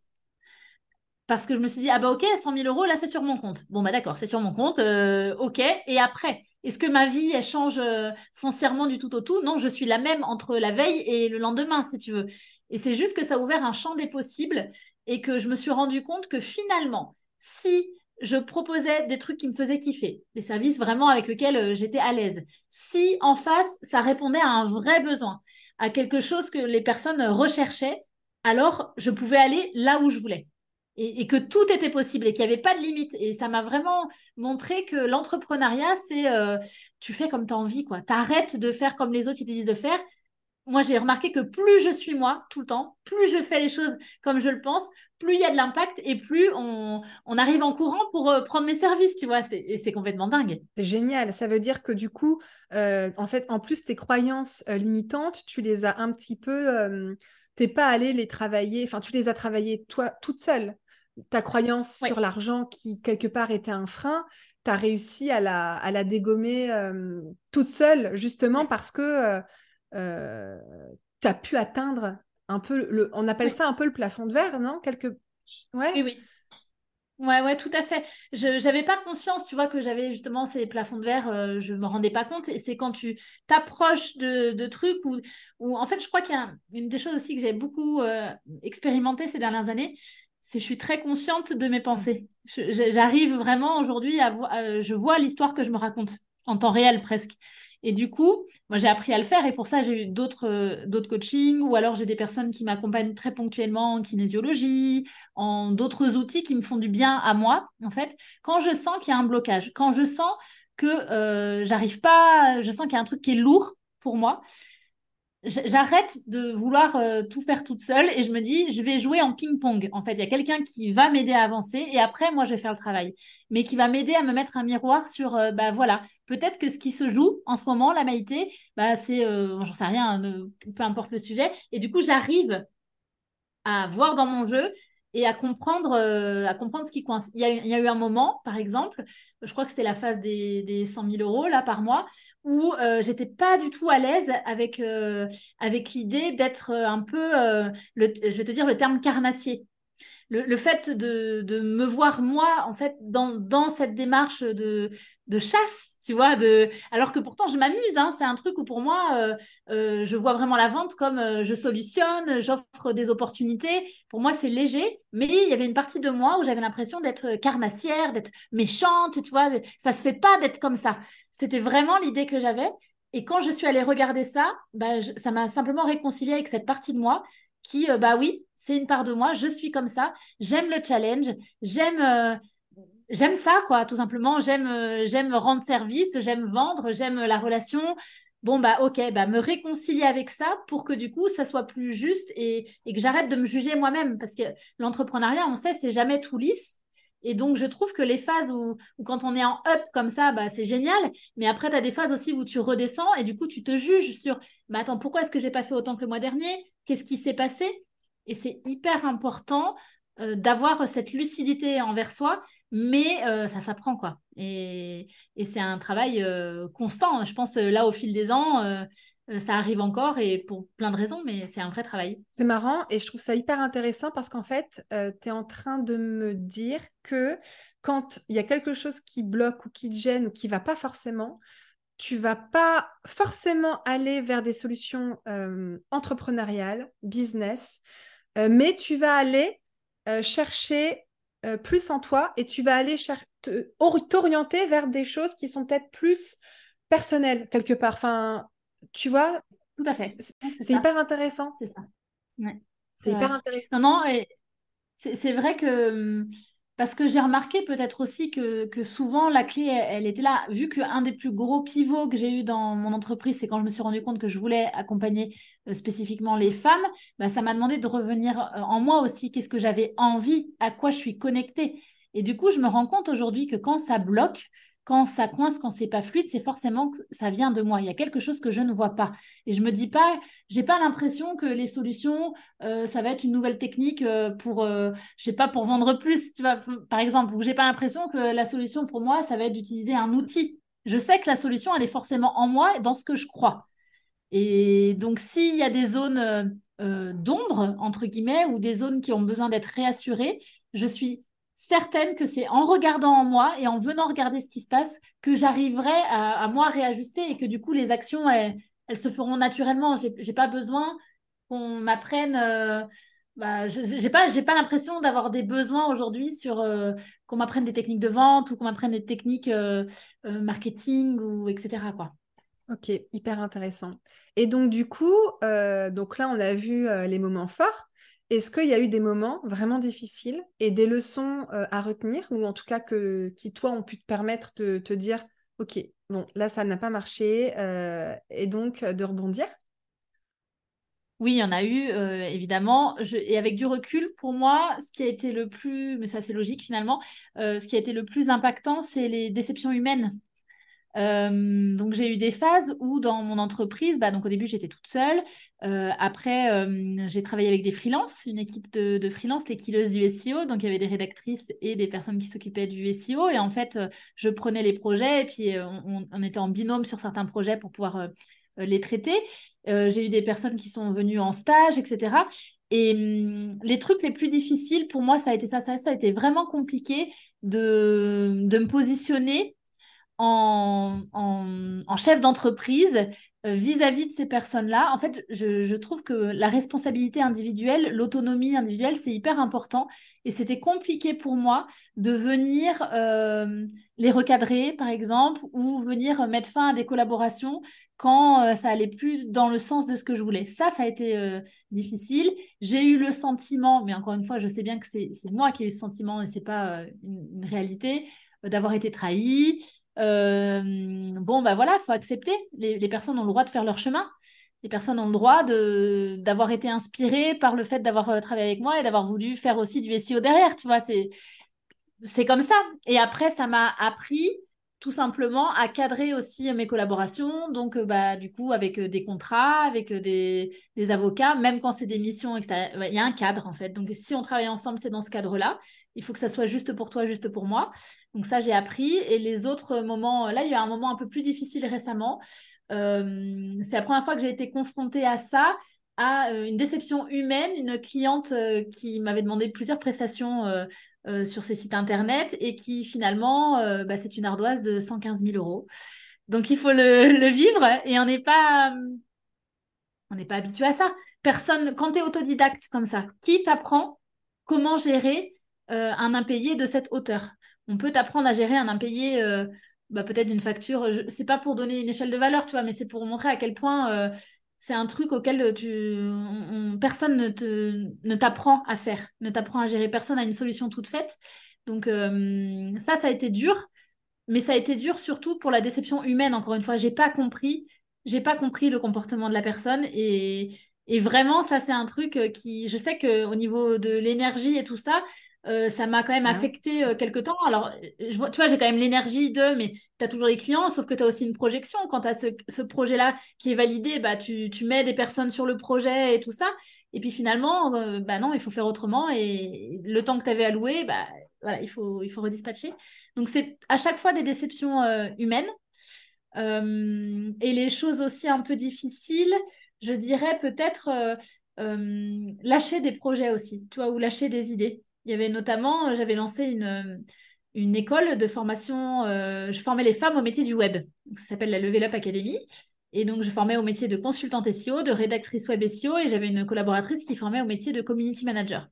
Parce que je me suis dit, ah bah ok, cent mille euros, là, c'est sur mon compte. Bon, bah d'accord, c'est sur mon compte, euh, ok. Et après, est-ce que ma vie, elle change euh, foncièrement du tout au tout? Non, je suis la même entre la veille et le lendemain, si tu veux. Et c'est juste que ça a ouvert un champ des possibles et que je me suis rendu compte que finalement, si je proposais des trucs qui me faisaient kiffer, des services vraiment avec lesquels euh, j'étais à l'aise, si en face, ça répondait à un vrai besoin, à quelque chose que les personnes recherchaient, alors je pouvais aller là où je voulais. Et, et que tout était possible et qu'il n'y avait pas de limite. Et ça m'a vraiment montré que l'entrepreneuriat, c'est euh, tu fais comme tu as envie, quoi. Tu arrêtes de faire comme les autres ils te disent de faire. Moi, j'ai remarqué que plus je suis moi tout le temps, plus je fais les choses comme je le pense, plus il y a de l'impact et plus on, on arrive en courant pour euh, prendre mes services, tu vois. C'est, et c'est complètement dingue. C'est génial. Ça veut dire que du coup, euh, en fait, en plus, tes croyances euh, limitantes, tu les as un petit peu... Euh, t'es pas allée les travailler. Enfin, tu les as travaillées toi, toute seule. Ta croyance ouais. sur l'argent qui, quelque part, était un frein, tu as réussi à la, à la dégommer euh, toute seule, justement, ouais. parce que euh, tu as pu atteindre un peu, le, on appelle ouais. ça un peu le plafond de verre, non quelque... ouais. Oui, oui. Ouais, ouais, tout à fait. Je n'avais pas conscience, tu vois, que j'avais justement ces plafonds de verre, euh, je ne me rendais pas compte. Et c'est quand tu t'approches de, de trucs où, où, en fait, je crois qu'il y a une des choses aussi que j'ai beaucoup euh, expérimenté ces dernières années, c'est je suis très consciente de mes pensées. Je, j'arrive vraiment aujourd'hui, à vo- à, je vois l'histoire que je me raconte, en temps réel presque. Et du coup, moi j'ai appris à le faire et pour ça j'ai eu d'autres, euh, d'autres coachings ou alors j'ai des personnes qui m'accompagnent très ponctuellement en kinésiologie, en d'autres outils qui me font du bien à moi, en fait. Quand je sens qu'il y a un blocage, quand je sens que euh, j'arrive pas, je sens qu'il y a un truc qui est lourd pour moi, j'arrête de vouloir euh, tout faire toute seule et je me dis, je vais jouer en ping-pong. En fait, il y a quelqu'un qui va m'aider à avancer et après, moi, je vais faire le travail. Mais qui va m'aider à me mettre un miroir sur, euh, bah voilà, peut-être que ce qui se joue en ce moment, la Maïté, bah c'est, euh, j'en sais rien, euh, peu importe le sujet. Et du coup, j'arrive à voir dans mon jeu et à comprendre, euh, à comprendre ce qui coince. Il y, a, il y a eu un moment, par exemple, je crois que c'était la phase des, des cent mille euros là, par mois, où euh, j'étais pas du tout à l'aise avec, euh, avec l'idée d'être un peu, euh, le, je vais te dire le terme carnassier. Le, le fait de, de me voir, moi, en fait, dans, dans cette démarche de, de chasse, tu vois, de... alors que pourtant, je m'amuse. Hein, c'est un truc où, pour moi, euh, euh, je vois vraiment la vente comme euh, je solutionne, j'offre des opportunités. Pour moi, c'est léger, mais il y avait une partie de moi où j'avais l'impression d'être carnassière, d'être méchante, tu vois. Ça ne se fait pas d'être comme ça. C'était vraiment l'idée que j'avais. Et quand je suis allée regarder ça, bah, je, ça m'a simplement réconciliée avec cette partie de moi qui, euh, bah oui, c'est une part de moi, je suis comme ça, j'aime le challenge, j'aime, euh, j'aime ça, quoi, tout simplement, j'aime, euh, j'aime rendre service, j'aime vendre, j'aime la relation. Bon, bah ok, bah me réconcilier avec ça pour que du coup, ça soit plus juste et, et que j'arrête de me juger moi-même parce que l'entrepreneuriat, on sait, c'est jamais tout lisse. Et donc, je trouve que les phases où, où quand on est en up comme ça, bah, c'est génial. Mais après, tu as des phases aussi où tu redescends et du coup, tu te juges sur bah, « Attends, pourquoi est-ce que je n'ai pas fait autant que le mois dernier ? Qu'est-ce qui s'est passé ?» Et c'est hyper important euh, d'avoir cette lucidité envers soi, mais euh, ça s'apprend, quoi. Et, et c'est un travail euh, constant. Je pense là, au fil des ans… Euh, ça arrive encore et pour plein de raisons, mais c'est un vrai travail. C'est marrant et je trouve ça hyper intéressant parce qu'en fait, euh, tu es en train de me dire que quand il y a quelque chose qui bloque ou qui te gêne ou qui ne va pas forcément, tu ne vas pas forcément aller vers des solutions euh, entrepreneuriales, business, euh, mais tu vas aller euh, chercher euh, plus en toi et tu vas aller cher- t'orienter vers des choses qui sont peut-être plus personnelles quelque part. Enfin, Tu vois? Tout à fait. C'est, c'est hyper intéressant. C'est ça. Ouais. C'est, c'est hyper intéressant. Non, non, et c'est, c'est vrai que... Parce que j'ai remarqué peut-être aussi que, que souvent, la clé, elle, elle était là. Vu qu'un des plus gros pivots que j'ai eu dans mon entreprise, c'est quand je me suis rendu compte que je voulais accompagner euh, spécifiquement les femmes, bah, ça m'a demandé de revenir euh, en moi aussi. Qu'est-ce que j'avais envie? À quoi je suis connectée? Et du coup, je me rends compte aujourd'hui que quand ça bloque, quand ça coince, quand c'est pas fluide, c'est forcément que ça vient de moi. Il y a quelque chose que je ne vois pas. Et je me dis pas, j'ai pas l'impression que les solutions, euh, ça va être une nouvelle technique euh, pour, euh, je sais pas, pour vendre plus, tu vois, par exemple. Ou j'ai pas l'impression que la solution pour moi, ça va être d'utiliser un outil. Je sais que la solution, elle est forcément en moi, dans ce que je crois. Et donc, s'il y a des zones euh, d'ombre, entre guillemets, ou des zones qui ont besoin d'être réassurées, je suis certaine que c'est en regardant en moi et en venant regarder ce qui se passe que j'arriverai à, à moi réajuster et que du coup, les actions, elles, elles se feront naturellement. J'ai, j'ai pas besoin qu'on m'apprenne... Euh, bah, je, j'ai pas, j'ai pas l'impression d'avoir des besoins aujourd'hui sur euh, qu'on m'apprenne des techniques de vente ou qu'on m'apprenne des techniques euh, euh, marketing, ou et cetera, quoi. Ok, hyper intéressant. Et donc, du coup, euh, donc là, on a vu euh, les moments forts. Est-ce qu'il y a eu des moments vraiment difficiles et des leçons euh, à retenir, ou en tout cas que, qui, toi, ont pu te permettre de te dire « Ok, bon, là, ça n'a pas marché euh, » et donc de rebondir? Oui, il y en a eu, euh, évidemment. Je, et avec du recul, pour moi, ce qui a été le plus... Mais ça, c'est logique, finalement. Euh, ce qui a été le plus impactant, c'est les déceptions humaines. Euh, donc j'ai eu des phases où dans mon entreprise, bah, donc au début j'étais toute seule, euh, après euh, j'ai travaillé avec des freelances, une équipe de, de freelances, les killeuses du S E O, donc il y avait des rédactrices et des personnes qui s'occupaient du S E O, et en fait euh, je prenais les projets et puis euh, on, on était en binôme sur certains projets pour pouvoir euh, les traiter. Euh, j'ai eu des personnes qui sont venues en stage, et cetera. Et hum, les trucs les plus difficiles pour moi, ça a été ça, ça, ça a été vraiment compliqué de, de me positionner En, en, en chef d'entreprise euh, vis-à-vis de ces personnes-là. En fait, je, je trouve que la responsabilité individuelle, l'autonomie individuelle, c'est hyper important. Et c'était compliqué pour moi de venir euh, les recadrer, par exemple, ou venir mettre fin à des collaborations quand euh, ça allait plus dans le sens de ce que je voulais. Ça, ça a été euh, difficile. J'ai eu le sentiment, mais encore une fois, je sais bien que c'est, c'est moi qui ai eu ce sentiment et c'est pas euh, une, une réalité, euh, d'avoir été trahie. Euh, bon, ben bah voilà, il faut accepter. Les, les personnes ont le droit de faire leur chemin. Les personnes ont le droit de, d'avoir été inspirées par le fait d'avoir euh, travaillé avec moi et d'avoir voulu faire aussi du S E O derrière. Tu vois, c'est, c'est comme ça. Et après, ça m'a appris tout simplement à cadrer aussi mes collaborations. Donc, euh, bah, du coup, avec euh, des contrats, avec euh, des, des avocats, même quand c'est des missions, et cetera. Il y a un cadre, en fait. Donc, si on travaille ensemble, c'est dans ce cadre-là. Il faut que ça soit juste pour toi, juste pour moi. Donc ça, j'ai appris. Et les autres moments, là, il y a un moment un peu plus difficile récemment. Euh, c'est la première fois que j'ai été confrontée à ça, à une déception humaine, une cliente euh, qui m'avait demandé plusieurs prestations euh, euh, sur ses sites internet et qui finalement, euh, bah, c'est une ardoise de cent quinze mille euros. Donc il faut le, le vivre et on n'est pas... On n'est pas habitué à ça. Personne, quand tu es autodidacte comme ça, qui t'apprend comment gérer euh, un impayé de cette hauteur? On peut t'apprendre à gérer un impayé, euh, bah peut-être d'une facture. Je, c'est pas pour donner une échelle de valeur, tu vois, mais c'est pour montrer à quel point euh, c'est un truc auquel tu, on, on, personne ne, te, ne t'apprend à faire, ne t'apprend à gérer. Personne a une solution toute faite. Donc euh, ça, ça a été dur, mais ça a été dur surtout pour la déception humaine. Encore une fois, j'ai pas compris, j'ai pas compris le comportement de la personne et, et vraiment ça, c'est un truc qui, je sais que au niveau de l'énergie et tout ça. Euh, ça m'a quand même affectée euh, quelque temps. Alors, je vois, tu vois, j'ai quand même l'énergie de, mais tu as toujours les clients, sauf que tu as aussi une projection. Quand tu as ce, ce projet-là qui est validé, bah, tu, tu mets des personnes sur le projet et tout ça. Et puis finalement, euh, bah non, il faut faire autrement. Et le temps que tu avais alloué, bah, voilà, il faut, il faut redispatcher. Donc, c'est à chaque fois des déceptions euh, humaines. Euh, et les choses aussi un peu difficiles, je dirais peut-être euh, euh, lâcher des projets aussi, tu vois, ou lâcher des idées. Il y avait notamment, j'avais lancé une, une école de formation, euh, je formais les femmes au métier du web. Ça s'appelle la Level Up Academy. Et donc, je formais au métier de consultante S E O, de rédactrice web S E O, et j'avais une collaboratrice qui formait au métier de community manager.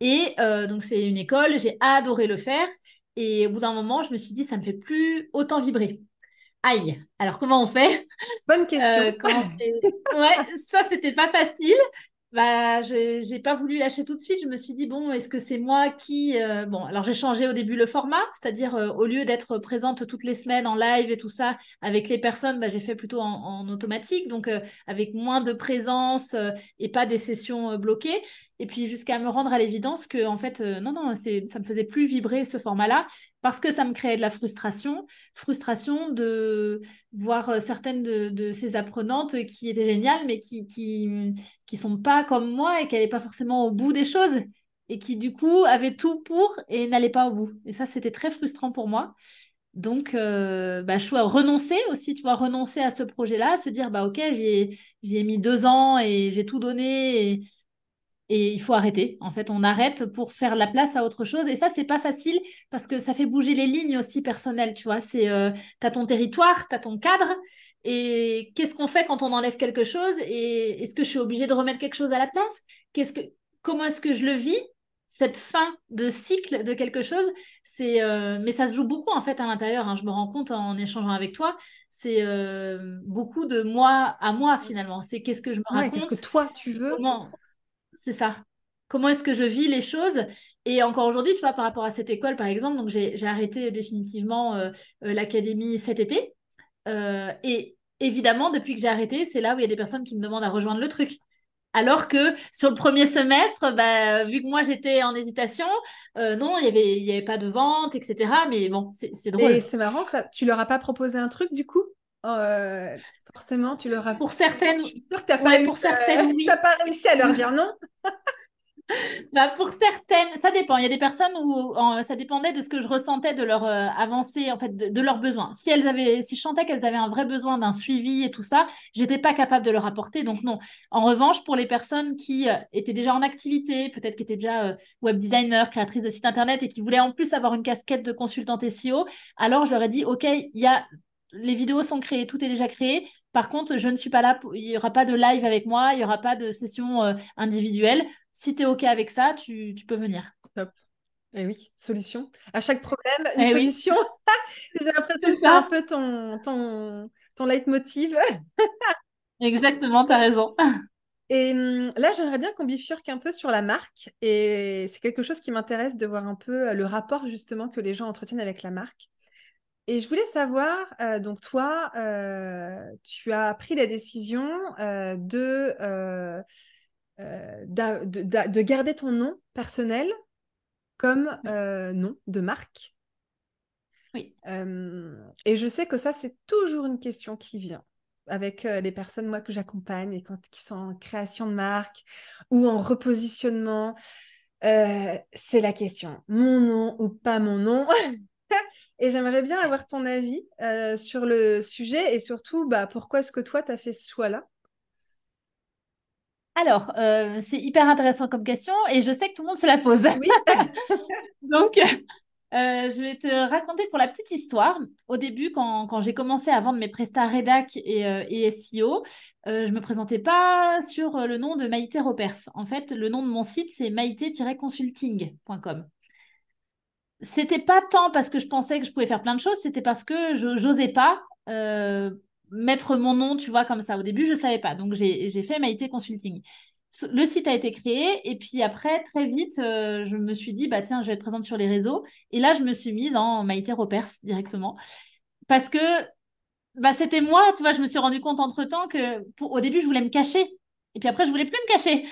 Et euh, donc, c'est une école, j'ai adoré le faire. Et au bout d'un moment, je me suis dit, ça ne me fait plus autant vibrer. aïe, alors comment on fait? Bonne question. Euh, quand ouais, ça, c'était pas facile. Bah, je n'ai pas voulu lâcher tout de suite. Je me suis dit, bon, est-ce que c'est moi qui… Euh... Bon, alors j'ai changé au début le format, c'est-à-dire euh, au lieu d'être présente toutes les semaines en live et tout ça avec les personnes, bah, j'ai fait plutôt en, en automatique, donc euh, avec moins de présence euh, et pas des sessions euh, bloquées. Et puis jusqu'à me rendre à l'évidence que, en fait, euh, non, non, c'est, ça ne me faisait plus vibrer ce format-là parce que ça me créait de la frustration. Frustration de voir certaines de, de ces apprenantes qui étaient géniales, mais qui ne qui, qui sont pas comme moi et qui n'allaient pas forcément au bout des choses et qui, du coup, avaient tout pour et n'allaient pas au bout. Et ça, c'était très frustrant pour moi. Donc, euh, bah, choix, renoncer aussi, tu vois, renoncer à ce projet-là, se dire, bah, OK, j'y ai mis deux ans et j'ai tout donné et... Et il faut arrêter. En fait, on arrête pour faire la place à autre chose. Et ça, c'est pas facile parce que ça fait bouger les lignes aussi personnelles, tu vois. C'est, euh, t'as ton territoire, t'as ton cadre. Et qu'est-ce qu'on fait quand on enlève quelque chose? Et est-ce que je suis obligée de remettre quelque chose à la place? Qu'est-ce que, comment est-ce que je le vis? Cette fin de cycle de quelque chose, c'est, euh, mais ça se joue beaucoup en fait à l'intérieur. Hein, je me rends compte en échangeant avec toi, c'est euh, beaucoup de moi à moi finalement. C'est qu'est-ce que je me raconte? Ouais, qu'est-ce que toi tu veux? Comment... C'est ça. Comment est-ce que je vis les choses? Et encore aujourd'hui, tu vois, par rapport à cette école, par exemple, donc j'ai, j'ai arrêté définitivement euh, l'académie cet été. Euh, et évidemment, depuis que j'ai arrêté, c'est là où il y a des personnes qui me demandent à rejoindre le truc. Alors que sur le premier semestre, bah, vu que moi, j'étais en hésitation, euh, non, il n'y avait, il y avait pas de vente, et cetera. Mais bon, c'est, c'est drôle. Et c'est marrant, ça. Tu leur as pas proposé un truc, du coup? Euh, forcément, tu leur as... Pour certaines, je suis sûre que t'as pas ouais, eu, pour certaines, euh, oui. T'as pas réussi à leur dire non. Bah pour certaines, ça dépend. Il y a des personnes où en, ça dépendait de ce que je ressentais de leur euh, avancée, en fait, de, de leurs besoins. Si elles avaient, si je sentais qu'elles avaient un vrai besoin d'un suivi et tout ça, j'étais pas capable de leur apporter, donc non. En revanche, pour les personnes qui euh, étaient déjà en activité, peut-être qui étaient déjà euh, web designer, créatrice de site internet et qui voulaient en plus avoir une casquette de consultante S E O, alors je leur ai dit, ok, il y a les vidéos sont créées, tout est déjà créé. Par contre, je ne suis pas là, pour... il n'y aura pas de live avec moi, il n'y aura pas de session euh, individuelle. Si tu es OK avec ça, tu, tu peux venir. Top. Eh oui, solution. À chaque problème, une eh solution. Oui. J'ai l'impression c'est que ça. C'est un peu ton, ton, ton leitmotiv. Exactement, tu as raison. Et là, j'aimerais bien qu'on bifurque un peu sur la marque. Et c'est quelque chose qui m'intéresse de voir un peu le rapport justement que les gens entretiennent avec la marque. Et je voulais savoir, euh, donc toi, euh, tu as pris la décision euh, de, euh, euh, d'a, de, d'a, de garder ton nom personnel comme euh, nom de marque. Oui. Euh, et je sais que ça, c'est toujours une question qui vient avec euh, les personnes, moi, que j'accompagne et quand, qui sont en création de marque ou en repositionnement. Euh, c'est la question, mon nom ou pas mon nom? Et j'aimerais bien avoir ton avis euh, sur le sujet et surtout, bah, pourquoi est-ce que toi, tu as fait ce choix-là? Alors, euh, c'est hyper intéressant comme question et je sais que tout le monde se la pose. Oui. Donc, euh, je vais te raconter pour la petite histoire. Au début, quand, quand j'ai commencé à vendre mes prestats rédac et, euh, et S E O, euh, je ne me présentais pas sur le nom de Maïté Ropers. En fait, le nom de mon site, c'est maite tiret consulting point com. C'était pas tant parce que je pensais que je pouvais faire plein de choses, c'était parce que je n'osais pas euh, mettre mon nom, tu vois, comme ça. Au début, je ne savais pas. Donc, j'ai, j'ai fait Maïté Consulting. Le site a été créé et puis après, très vite, euh, je me suis dit, bah tiens, je vais être présente sur les réseaux. Et là, je me suis mise en Maïté Ropers directement parce que bah, c'était moi, tu vois, je me suis rendu compte entre-temps que pour... au début, je voulais me cacher. Et puis après, je voulais plus me cacher.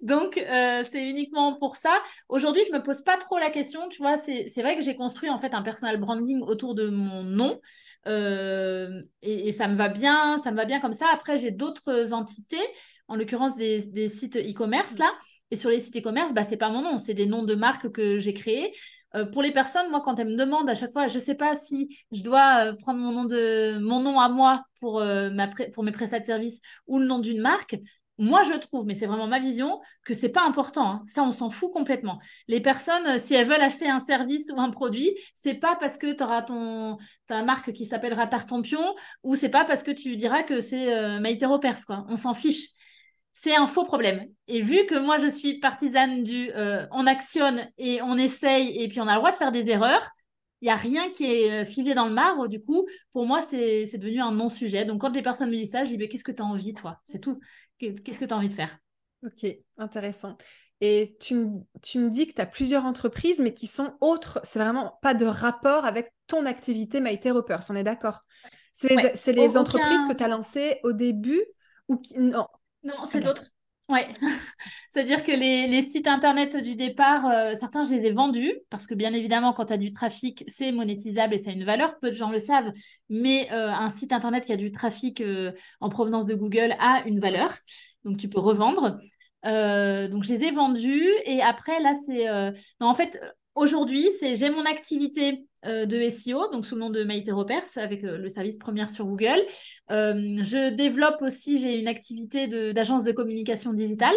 Donc, euh, c'est uniquement pour ça. Aujourd'hui, je me pose pas trop la question. Tu vois, c'est, c'est vrai que j'ai construit en fait un personal branding autour de mon nom. Euh, et, et ça me va bien, ça me va bien comme ça. Après, j'ai d'autres entités, en l'occurrence des, des sites e-commerce là. Et sur les sites e-commerce, bah, c'est pas mon nom, c'est des noms de marques que j'ai créés. Euh, pour les personnes, moi, quand elles me demandent à chaque fois, je ne sais pas si je dois euh, prendre mon nom, de, mon nom à moi pour, euh, ma pré... pour mes prestats de services ou le nom d'une marque, moi, je trouve, mais c'est vraiment ma vision, que ce n'est pas important. Hein. Ça, on s'en fout complètement. Les personnes, si elles veulent acheter un service ou un produit, ce n'est pas parce que tu auras ton... ta marque qui s'appellera Tartampion ou ce n'est pas parce que tu diras que c'est euh, Maïté Ropers, quoi. On s'en fiche. C'est un faux problème. Et vu que moi, je suis partisane du euh, on actionne et on essaye et puis on a le droit de faire des erreurs, Il n'y a rien qui est filé dans le marbre. Du coup, pour moi, c'est, c'est devenu un non-sujet. Donc, quand les personnes me disent ça, je dis, mais qu'est-ce que tu as envie, toi? C'est tout. Qu'est-ce que tu as envie de faire? Ok, intéressant. Et tu me, tu me dis que tu as plusieurs entreprises, mais qui sont autres. C'est vraiment pas de rapport avec ton activité Maïté Ropers, on est d'accord? C'est les, ouais. c'est les aucun... entreprises que tu as lancées au début ou qui... Non, non c'est okay. d'autres. Oui, c'est-à-dire que les, les sites internet du départ, euh, certains, je les ai vendus parce que bien évidemment, quand tu as du trafic, c'est monétisable et ça a une valeur. Peu de gens le savent, mais euh, un site internet qui a du trafic euh, en provenance de Google a une valeur. Donc, tu peux revendre. Euh, donc, je les ai vendus et après, là, c'est… Euh... Non, en fait, aujourd'hui, c'est j'ai mon activité euh, de S E O, donc sous le nom de Maïté Ropers avec euh, le service Première sur Google. Euh, je développe aussi, j'ai une activité de, d'agence de communication digitale.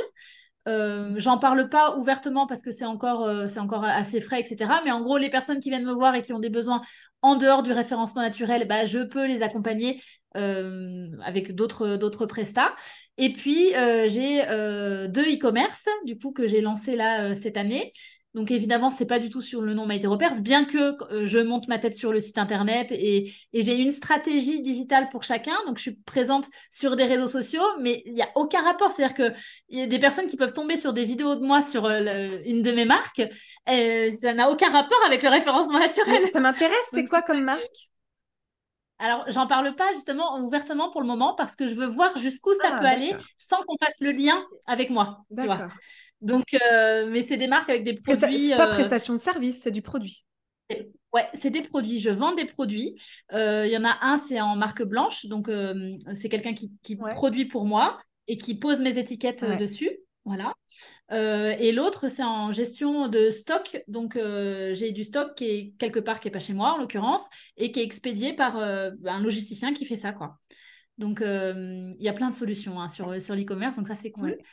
Euh, j'en parle pas ouvertement parce que c'est encore, euh, c'est encore assez frais, et cetera. Mais en gros, les personnes qui viennent me voir et qui ont des besoins en dehors du référencement naturel, bah, je peux les accompagner euh, avec d'autres, d'autres prestats. Et puis, euh, j'ai euh, deux e-commerce du coup, que j'ai lancés là euh, cette année. Donc, évidemment, ce n'est pas du tout sur le nom Maïté Ropers, bien que euh, je monte ma tête sur le site internet et, et j'ai une stratégie digitale pour chacun. Donc, je suis présente sur des réseaux sociaux, mais il n'y a aucun rapport. C'est-à-dire qu'il y a des personnes qui peuvent tomber sur des vidéos de moi sur euh, le, une de mes marques. Et ça n'a aucun rapport avec le référencement naturel. Ça m'intéresse. C'est quoi comme marque ? Alors, j'en parle pas justement ouvertement pour le moment parce que je veux voir jusqu'où ça ah, peut d'accord. aller sans qu'on fasse le lien avec moi. D'accord. Tu vois. Donc, euh, mais c'est des marques avec des produits... C'est pas euh... prestation de service, c'est du produit. Ouais, c'est des produits. Je vends des produits. Il euh, y en a un, c'est en marque blanche. Donc, euh, c'est quelqu'un qui, qui ouais. produit pour moi et qui pose mes étiquettes ouais. dessus. Voilà. Euh, et l'autre, c'est en gestion de stock. Donc, euh, j'ai du stock qui est quelque part, qui n'est pas chez moi, en l'occurrence, et qui est expédié par euh, un logisticien qui fait ça, quoi. Donc, il euh, y a plein de solutions hein, sur, sur l'e-commerce. Donc, ça, c'est cool. Oui.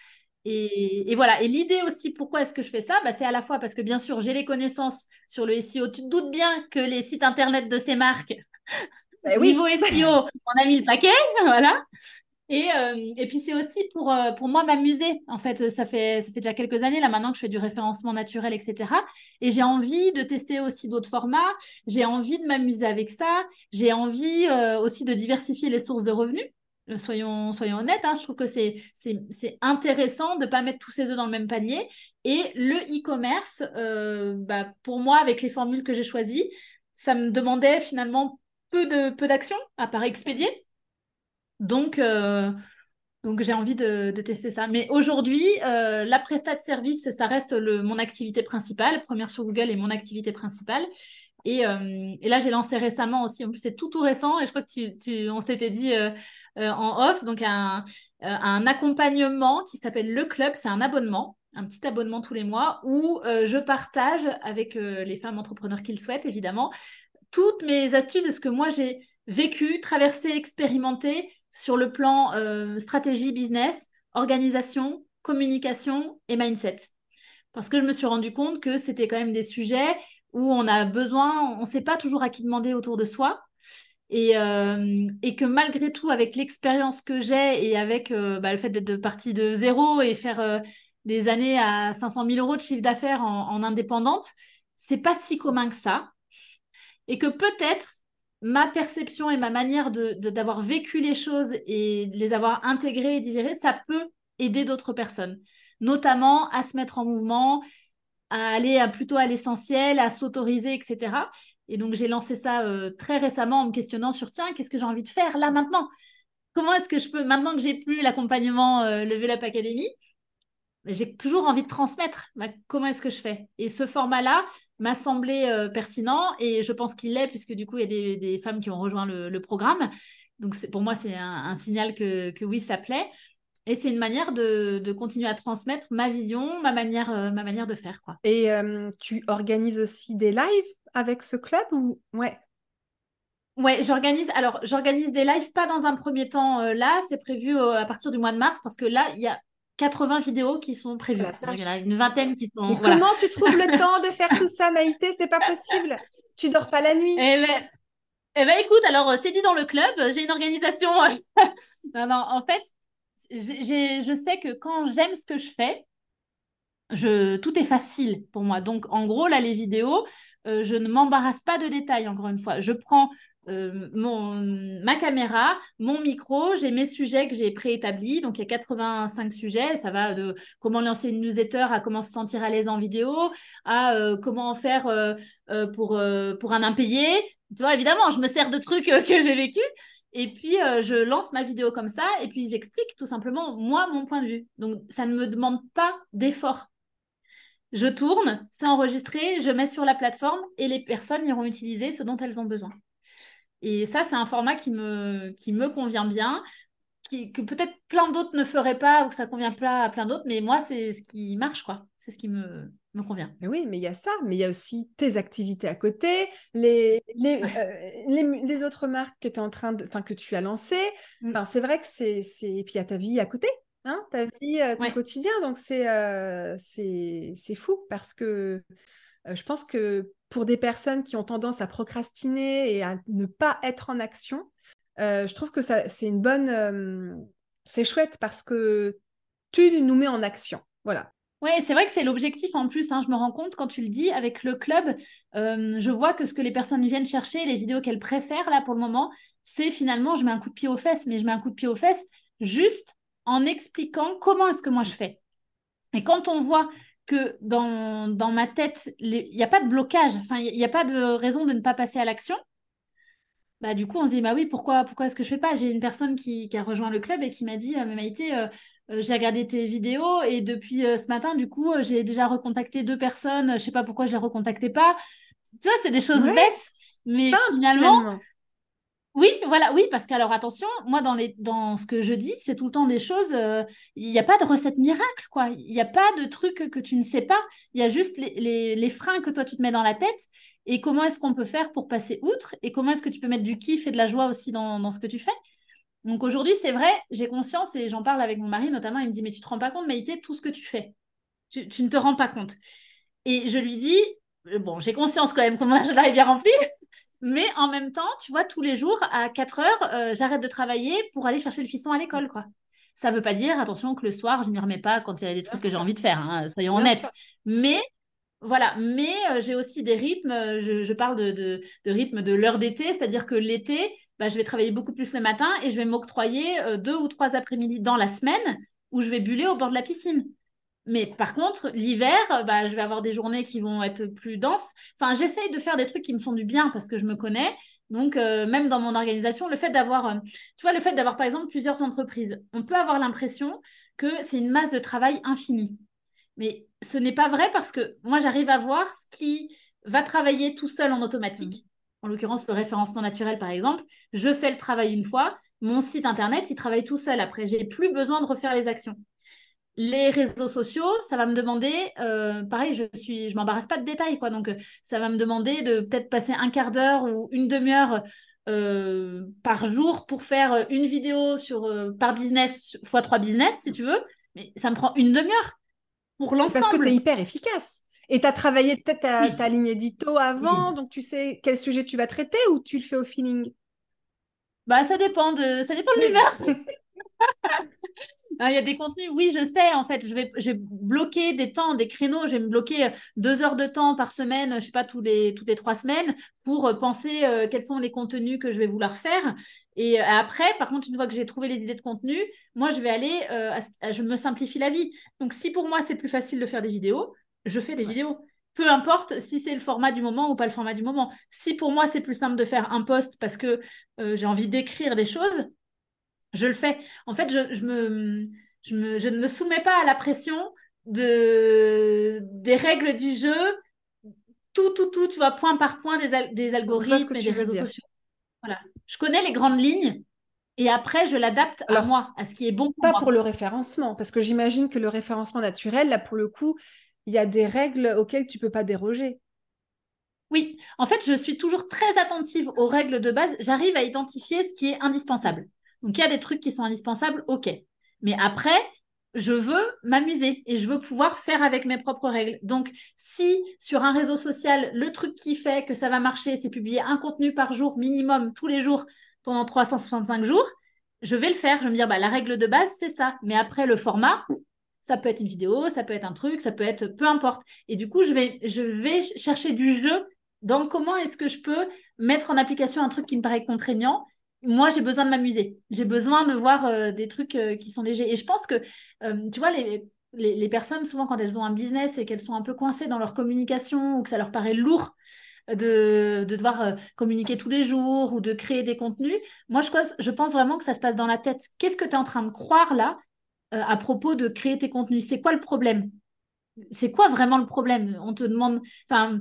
Et, et voilà. Et l'idée aussi, pourquoi est-ce que je fais ça, bah, c'est à la fois parce que, bien sûr, j'ai les connaissances sur le S E O. Tu te doutes bien que les sites internet de ces marques, bah, oui. niveau S E O, on a mis le paquet, voilà. Et, euh, et puis, c'est aussi pour, euh, pour moi m'amuser. En fait ça, fait, ça fait déjà quelques années, là, maintenant que je fais du référencement naturel, et cetera. Et j'ai envie de tester aussi d'autres formats. J'ai envie de m'amuser avec ça. J'ai envie euh, aussi de diversifier les sources de revenus. Soyons, soyons honnêtes, hein, je trouve que c'est, c'est, c'est intéressant de ne pas mettre tous ses œufs dans le même panier. Et le e-commerce, euh, bah, pour moi, avec les formules que j'ai choisies, ça me demandait finalement peu, de, peu d'action, à part expédier. Donc, euh, donc j'ai envie de, de tester ça. Mais aujourd'hui, euh, la presta de service, ça reste le, mon activité principale. Première sur Google est mon activité principale. Et, euh, et là, j'ai lancé récemment aussi, en plus c'est tout tout récent, et je crois que tu, tu, on s'était dit euh, euh, en off, donc un, un accompagnement qui s'appelle Le Club, c'est un abonnement, un petit abonnement tous les mois, où euh, je partage avec euh, les femmes entrepreneurs qui le souhaitent, évidemment, toutes mes astuces de ce que moi j'ai vécu, traversé, expérimenté sur le plan euh, stratégie, business, organisation, communication et mindset. Parce que je me suis rendu compte que c'était quand même des sujets où on a besoin, on ne sait pas toujours à qui demander autour de soi. Et, euh, et que malgré tout, avec l'expérience que j'ai et avec euh, bah, le fait d'être partie de zéro et faire euh, des années à cinq cent mille euros de chiffre d'affaires en, en indépendante, ce n'est pas si commun que ça. Et que peut-être, ma perception et ma manière de, de, d'avoir vécu les choses et de les avoir intégrées et digérées, ça peut aider d'autres personnes, notamment à se mettre en mouvement, à aller à, plutôt à l'essentiel, à s'autoriser, et cetera. Et donc, j'ai lancé ça euh, très récemment en me questionnant sur « Tiens, qu'est-ce que j'ai envie de faire là, maintenant ? Comment est-ce que je peux, maintenant que j'ai plus l'accompagnement euh, Level Up Academy ?» J'ai toujours envie de transmettre. Bah, comment est-ce que je fais? Et ce format-là m'a semblé euh, pertinent et je pense qu'il l'est puisque du coup, il y a des, des femmes qui ont rejoint le, le programme. Donc, c'est, pour moi, c'est un, un signal que, que oui, ça plaît. Et c'est une manière de, de continuer à transmettre ma vision, ma manière, euh, ma manière de faire, quoi. Et euh, tu organises aussi des lives avec ce club ou... Ouais. Ouais, j'organise. Alors, j'organise des lives, pas dans un premier temps euh, là. C'est prévu euh, à partir du mois de mars parce que là, il y a quatre-vingts vidéos qui sont prévues. Il y en a une vingtaine qui sont... Voilà. Comment tu trouves le temps de faire tout ça, Maïté? C'est pas possible. Tu dors pas la nuit. Eh ben, eh ben écoute, alors c'est dit dans le club, j'ai une organisation. non, non, en fait, j'ai, j'ai, je sais que quand j'aime ce que je fais, je, tout est facile pour moi. Donc, en gros, là, les vidéos... euh, je ne m'embarrasse pas de détails, encore une fois. Je prends euh, mon, ma caméra, mon micro, j'ai mes sujets que j'ai préétablis. Donc, il y a quatre-vingt-cinq sujets. Ça va de comment lancer une newsletter à comment se sentir à l'aise en vidéo, à euh, comment faire euh, euh, pour, euh, pour un impayé. Tu vois, évidemment, je me sers de trucs euh, que j'ai vécu. Et puis, euh, je lance ma vidéo comme ça et puis j'explique tout simplement, moi, mon point de vue. Donc, ça ne me demande pas d'effort. Je tourne, c'est enregistré, je mets sur la plateforme et les personnes iront utiliser ce dont elles ont besoin. Et ça, c'est un format qui me, qui me convient bien, qui, que peut-être plein d'autres ne feraient pas ou que ça ne convient pas à plein d'autres, mais moi, c'est ce qui marche, quoi. C'est ce qui me... me convient. Mais oui, mais il y a ça, mais il y a aussi tes activités à côté, les, les, euh, les, les autres marques que, t'es en train de, que tu as lancées. Mm. C'est vrai que c'est... c'est... Et puis, il y a ta vie à côté, hein, ta vie, euh, ton ouais. quotidien. Donc, c'est, euh, c'est, c'est fou parce que euh, je pense que pour des personnes qui ont tendance à procrastiner et à ne pas être en action, euh, je trouve que ça, c'est une bonne... Euh, c'est chouette parce que tu nous mets en action. Voilà. Oui, c'est vrai que c'est l'objectif en plus, hein. Je me rends compte quand tu le dis avec le club, euh, je vois que ce que les personnes viennent chercher, les vidéos qu'elles préfèrent là pour le moment, c'est finalement je mets un coup de pied aux fesses, mais je mets un coup de pied aux fesses juste en expliquant comment est-ce que moi je fais. Et quand on voit que dans, dans ma tête, il n'y a pas de blocage, il n'y a pas de raison de ne pas passer à l'action, bah, du coup on se dit bah oui, pourquoi, pourquoi est-ce que je ne fais pas? J'ai une personne qui, qui a rejoint le club et qui m'a dit mais Maïté... Euh, Euh, j'ai regardé tes vidéos et depuis euh, ce matin, du coup, euh, j'ai déjà recontacté deux personnes. Je ne sais pas pourquoi je ne les recontactais pas. Tu vois, c'est des choses ouais. bêtes, mais ah, finalement... finalement... Oui, voilà, oui, parce que, alors, attention, moi, dans, les, dans ce que je dis, c'est tout le temps des choses... Il euh, n'y a pas de recette miracle, quoi. Il n'y a pas de truc que tu ne sais pas. Il y a juste les, les, les freins que toi, tu te mets dans la tête et comment est-ce qu'on peut faire pour passer outre et comment est-ce que tu peux mettre du kiff et de la joie aussi dans, dans ce que tu fais. Donc aujourd'hui, c'est vrai, j'ai conscience et j'en parle avec mon mari notamment, il me dit « Mais tu ne te rends pas compte, Maïté, tout ce que tu fais, tu, tu ne te rends pas compte. » Et je lui dis « Bon, j'ai conscience quand même que mon agenda est bien rempli, mais en même temps, tu vois, tous les jours, à quatre heures, euh, j'arrête de travailler pour aller chercher le fiston à l'école, quoi. » Ça ne veut pas dire, attention, que le soir, je ne m'y remets pas quand il y a des trucs que j'ai envie de faire, hein, soyons honnêtes. Mais... Voilà, mais euh, j'ai aussi des rythmes, euh, je, je parle de, de, de rythme de l'heure d'été, c'est-à-dire que l'été, bah, je vais travailler beaucoup plus le matin et je vais m'octroyer euh, deux ou trois après-midi dans la semaine où je vais buller au bord de la piscine. Mais par contre, l'hiver, bah, je vais avoir des journées qui vont être plus denses. Enfin, j'essaye de faire des trucs qui me font du bien parce que je me connais. Donc, euh, même dans mon organisation, le fait d'avoir, euh, tu vois, le fait d'avoir par exemple plusieurs entreprises, on peut avoir l'impression que c'est une masse de travail infinie. Mais ce n'est pas vrai parce que moi, j'arrive à voir ce qui va travailler tout seul en automatique. En l'occurrence, le référencement naturel, par exemple. Je fais le travail une fois. Mon site internet, il travaille tout seul. Après, je n'ai plus besoin de refaire les actions. Les réseaux sociaux, ça va me demander... Euh, pareil, je suis, je m'embarrasse pas de détails, quoi. Donc, ça va me demander de peut-être passer un quart d'heure ou une demi-heure euh, par jour pour faire une vidéo sur, euh, par business, fois trois business, si tu veux. Mais ça me prend une demi-heure. Pour l'ensemble. Parce que tu es hyper efficace. Et tu as travaillé peut-être ta, ta ligne édito avant, donc tu sais quel sujet tu vas traiter ou tu le fais au feeling? Bah, ça dépend de, ça dépend de l'humeur. Il y a des contenus, oui, je sais, en fait, je vais, je vais bloquer des temps, des créneaux, je vais me bloquer deux heures de temps par semaine, je ne sais pas, tous les, toutes les trois semaines, pour penser euh, quels sont les contenus que je vais vouloir faire. Et après, par contre, une fois que j'ai trouvé les idées de contenu, moi, je vais aller, euh, à, à, je me simplifie la vie. Donc, si pour moi, c'est plus facile de faire des vidéos, je fais des ouais. vidéos. Peu importe si c'est le format du moment ou pas le format du moment. Si pour moi, c'est plus simple de faire un post parce que euh, j'ai envie d'écrire des choses, je le fais. En fait, je, je, me, je, me, je ne me soumets pas à la pression de, des règles du jeu, tout, tout, tout, tu vois, point par point des, al- des algorithmes et des réseaux dire. sociaux. Voilà. Je connais les grandes lignes et après, je l'adapte Alors, à moi, à ce qui est bon pour pas moi. Pas pour le référencement, parce que j'imagine que le référencement naturel, là, pour le coup, il y a des règles auxquelles tu ne peux pas déroger. Oui. En fait, je suis toujours très attentive aux règles de base. J'arrive à identifier ce qui est indispensable. Donc, il y a des trucs qui sont indispensables, ok. Mais après, je veux m'amuser et je veux pouvoir faire avec mes propres règles. Donc, si sur un réseau social, le truc qui fait que ça va marcher, c'est publier un contenu par jour minimum, tous les jours, pendant trois cent soixante-cinq jours, je vais le faire. Je vais me dire, bah, la règle de base, c'est ça. Mais après, le format, ça peut être une vidéo, ça peut être un truc, ça peut être peu importe. Et du coup, je vais, je vais chercher du jeu Donc, comment est-ce que je peux mettre en application un truc qui me paraît contraignant ? Moi, j'ai besoin de m'amuser. J'ai besoin de voir euh, des trucs euh, qui sont légers. Et je pense que, euh, tu vois, les, les, les personnes, souvent, quand elles ont un business et qu'elles sont un peu coincées dans leur communication ou que ça leur paraît lourd de, de devoir euh, communiquer tous les jours ou de créer des contenus, moi, je, je pense vraiment que ça se passe dans la tête. Qu'est-ce que tu es en train de croire, là, euh, à propos de créer tes contenus ? C'est quoi le problème ? C'est quoi vraiment le problème ? On te demande... Enfin,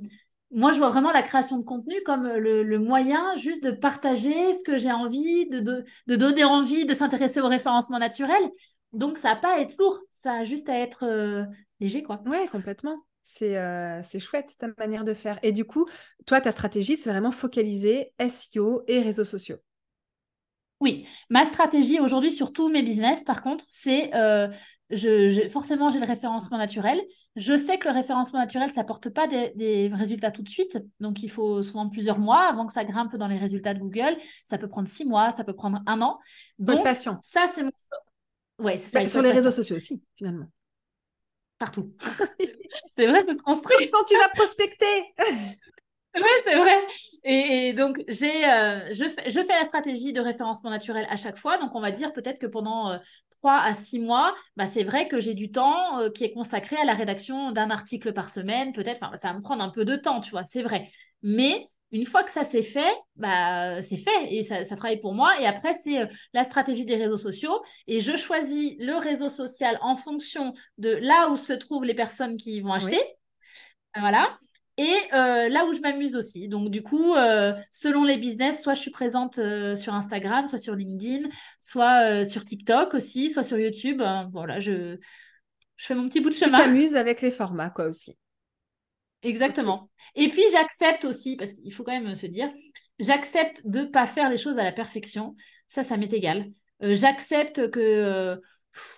moi, je vois vraiment la création de contenu comme le, le moyen juste de partager ce que j'ai envie, de, de, de donner envie, de s'intéresser au référencement naturel. Donc, ça n'a pas à être lourd, ça a juste à être euh, léger, quoi. Oui, complètement. C'est, euh, c'est chouette, ta manière de faire. Et du coup, toi, ta stratégie, c'est vraiment focaliser S E O et réseaux sociaux. Oui, ma stratégie aujourd'hui sur tous mes business, par contre, c'est euh, je, je, forcément, j'ai le référencement naturel. Je sais que le référencement naturel, ça ne porte pas des, des résultats tout de suite. Donc, il faut souvent plusieurs mois avant que ça grimpe dans les résultats de Google. Ça peut prendre six mois, ça peut prendre un an. Donc, patient. Ça, c'est mon... Ouais, c'est ça, bah, sur les réseaux sociaux aussi, finalement. Partout. C'est vrai, ça se construit. Quand tu vas prospecter. Oui, c'est vrai. Et, et donc, j'ai, euh, je, fais, je fais la stratégie de référencement naturel à chaque fois. Donc, on va dire peut-être que pendant euh, trois à six mois, bah, c'est vrai que j'ai du temps euh, qui est consacré à la rédaction d'un article par semaine. Peut-être, enfin, ça va me prendre un peu de temps, tu vois, c'est vrai. Mais une fois que ça c'est fait, bah, c'est fait et ça, ça travaille pour moi. Et après, c'est euh, la stratégie des réseaux sociaux. Et je choisis le réseau social en fonction de là où se trouvent les personnes qui vont acheter. Oui. Voilà. Et euh, là où je m'amuse aussi. Donc, du coup, euh, selon les business, soit je suis présente euh, sur Instagram, soit sur LinkedIn, soit euh, sur TikTok aussi, soit sur YouTube. Hein, voilà, je... je fais mon petit bout de chemin. Je m'amuse avec les formats, quoi, aussi. Exactement. Okay. Et puis, j'accepte aussi, parce qu'il faut quand même se dire, j'accepte de ne pas faire les choses à la perfection. Ça, ça m'est égal. Euh, j'accepte que... Euh,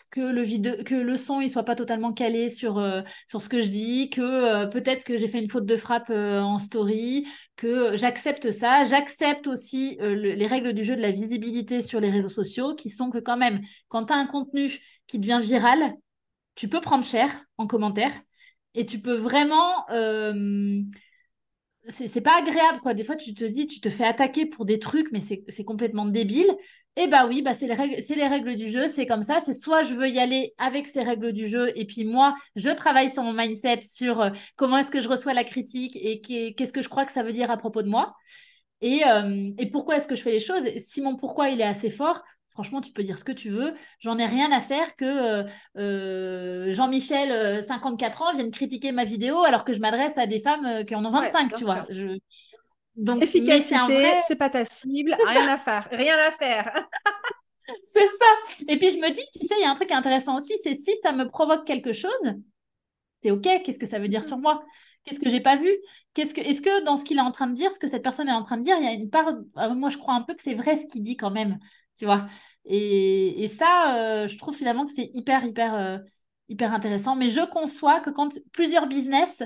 que le, vidéo, que le son il soit pas totalement calé sur, euh, sur ce que je dis, que euh, peut-être que j'ai fait une faute de frappe euh, en story, que j'accepte ça. J'accepte aussi euh, le, les règles du jeu de la visibilité sur les réseaux sociaux qui sont que quand même, quand tu as un contenu qui devient viral, tu peux prendre cher en commentaire et tu peux vraiment... Euh, c'est, c'est pas agréable, quoi. Des fois, tu te dis, tu te fais attaquer pour des trucs, mais c'est, c'est complètement débile. Eh bien oui, bah c'est les règles, c'est les règles du jeu, c'est comme ça. C'est soit je veux y aller avec ces règles du jeu et puis moi, je travaille sur mon mindset, sur comment est-ce que je reçois la critique et qu'est-ce que je crois que ça veut dire à propos de moi et, euh, et pourquoi est-ce que je fais les choses. Si mon pourquoi, il est assez fort, franchement, tu peux dire ce que tu veux. J'en ai rien à faire que euh, Jean-Michel, cinquante-quatre ans, vienne critiquer ma vidéo alors que je m'adresse à des femmes qui en ont vingt-cinq, ouais, tu vois. Je... Donc, efficacité, c'est, vrai... c'est pas ta cible, c'est rien ça. à faire, rien à faire. C'est ça. Et puis je me dis, tu sais, il y a un truc intéressant aussi, c'est si ça me provoque quelque chose, c'est ok. Qu'est-ce que ça veut dire sur moi ? Qu'est-ce que j'ai pas vu ? Qu'est-ce que, est-ce que dans ce qu'il est en train de dire, ce que cette personne est en train de dire, il y a une part. Moi, je crois un peu que c'est vrai ce qu'il dit quand même, tu vois. Et, et ça, euh, je trouve finalement que c'est hyper, hyper, euh, hyper intéressant. Mais je conçois que quand plusieurs business,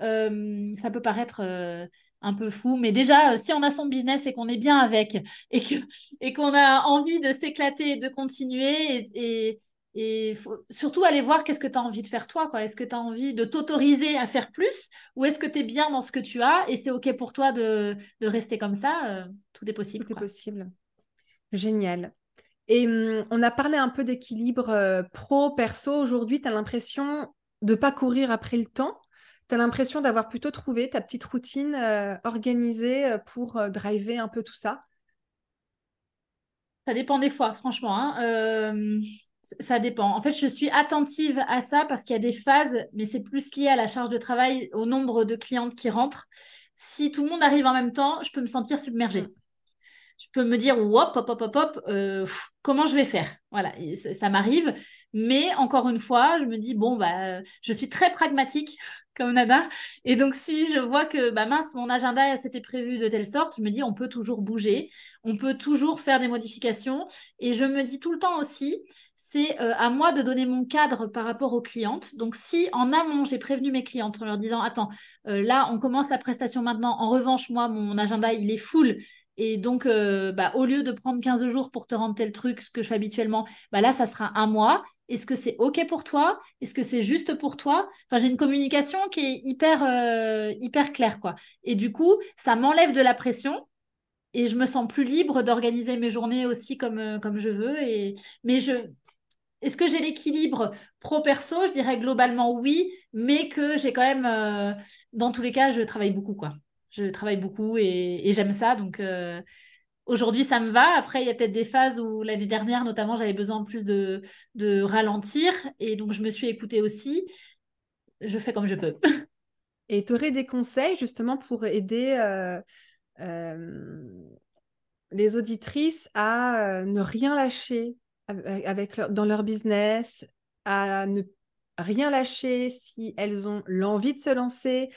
euh, ça peut paraître euh, un peu fou, mais déjà, euh, si on a son business et qu'on est bien avec et, que, et qu'on a envie de s'éclater et de continuer, et, et, et faut surtout aller voir qu'est-ce que tu as envie de faire toi, quoi. Est-ce que tu as envie de t'autoriser à faire plus ou est-ce que tu es bien dans ce que tu as et c'est OK pour toi de, de rester comme ça euh, tout est possible. Tout est quoi. possible. Génial. Et hum, on a parlé un peu d'équilibre euh, pro-perso. Aujourd'hui, tu as l'impression de ne pas courir après le temps. Tu as l'impression d'avoir plutôt trouvé ta petite routine euh, organisée pour euh, driver un peu tout ça? Ça dépend des fois, franchement. Hein. Euh, ça dépend. En fait, je suis attentive à ça parce qu'il y a des phases, mais c'est plus lié à la charge de travail, au nombre de clientes qui rentrent. Si tout le monde arrive en même temps, je peux me sentir submergée. Mmh. Je peux me dire, hop, hop, hop, hop, hop, euh, comment je vais faire ? Voilà, et ça, ça m'arrive. Mais encore une fois, je me dis, bon, bah, je suis très pragmatique comme Nada. Et donc, si je vois que, bah, mince, mon agenda, c'était prévu de telle sorte, je me dis, on peut toujours bouger, on peut toujours faire des modifications. Et je me dis tout le temps aussi, c'est euh, à moi de donner mon cadre par rapport aux clientes. Donc, si en amont, j'ai prévenu mes clientes en leur disant, attends, euh, là, on commence la prestation maintenant. En revanche, moi, mon agenda, il est full. Et donc, euh, bah, au lieu de prendre quinze jours pour te rendre tel truc, ce que je fais habituellement, bah là, ça sera un mois. Est-ce que c'est OK pour toi? Est-ce que c'est juste pour toi? Enfin, j'ai une communication qui est hyper, euh, hyper claire, quoi. Et du coup, ça m'enlève de la pression et je me sens plus libre d'organiser mes journées aussi comme, euh, comme je veux. Et... Mais je... est-ce que j'ai l'équilibre pro-perso? Je dirais globalement oui, mais que j'ai quand même, euh, dans tous les cas, je travaille beaucoup, quoi. Je travaille beaucoup et, et j'aime ça. Donc, euh, aujourd'hui, ça me va. Après, il y a peut-être des phases où l'année dernière, notamment, j'avais besoin de plus de, de ralentir. Et donc, je me suis écoutée aussi. Je fais comme je peux. Et tu aurais des conseils, justement, pour aider euh, euh, les auditrices à ne rien lâcher avec leur, dans leur business, à ne rien lâcher si elles ont l'envie de se lancer?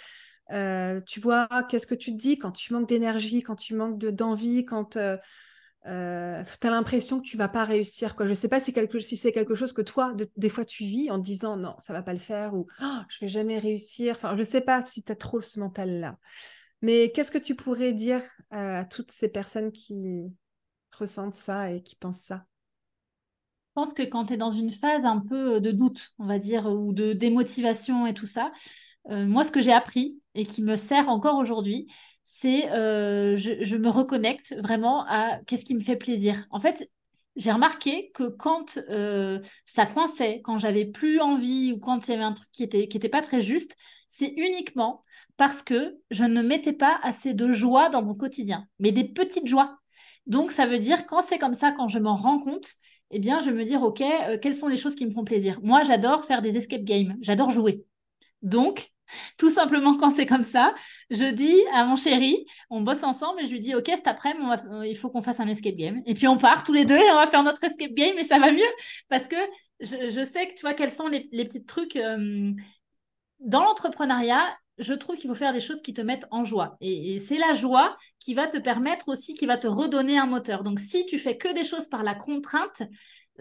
Euh, tu vois, qu'est-ce que tu te dis quand tu manques d'énergie, quand tu manques de, d'envie, quand euh, euh, tu as l'impression que tu ne vas pas réussir, quoi. Je ne sais pas si, quelque, si c'est quelque chose que toi, de, des fois, tu vis en te disant « non, ça ne va pas le faire » ou « oh, je ne vais jamais réussir ». Enfin, je ne sais pas si tu as trop ce mental-là. Mais qu'est-ce que tu pourrais dire à toutes ces personnes qui ressentent ça et qui pensent ça? Je pense que quand tu es dans une phase un peu de doute, on va dire, ou de démotivation et tout ça, Euh, moi, ce que j'ai appris et qui me sert encore aujourd'hui, c'est euh, je, je me reconnecte vraiment à qu'est-ce qui me fait plaisir. En fait, j'ai remarqué que quand euh, ça coinçait, quand j'avais plus envie ou quand il y avait un truc qui était, qui était pas très juste, c'est uniquement parce que je ne mettais pas assez de joie dans mon quotidien, mais des petites joies. Donc, ça veut dire quand c'est comme ça, quand je m'en rends compte, eh bien, je me dis, OK, euh, quelles sont les choses qui me font plaisir? Moi, j'adore faire des escape games, j'adore jouer. Donc, tout simplement, quand c'est comme ça, je dis à mon chéri, on bosse ensemble et je lui dis « Ok, cet après-midi, on va, il faut qu'on fasse un escape game. » Et puis, on part tous les deux et on va faire notre escape game et ça va mieux parce que je, je sais que tu vois quels sont les, les petits trucs. Euh, dans l'entrepreneuriat, je trouve qu'il faut faire des choses qui te mettent en joie. Et, et c'est la joie qui va te permettre aussi, qui va te redonner un moteur. Donc, si tu fais que des choses par la contrainte,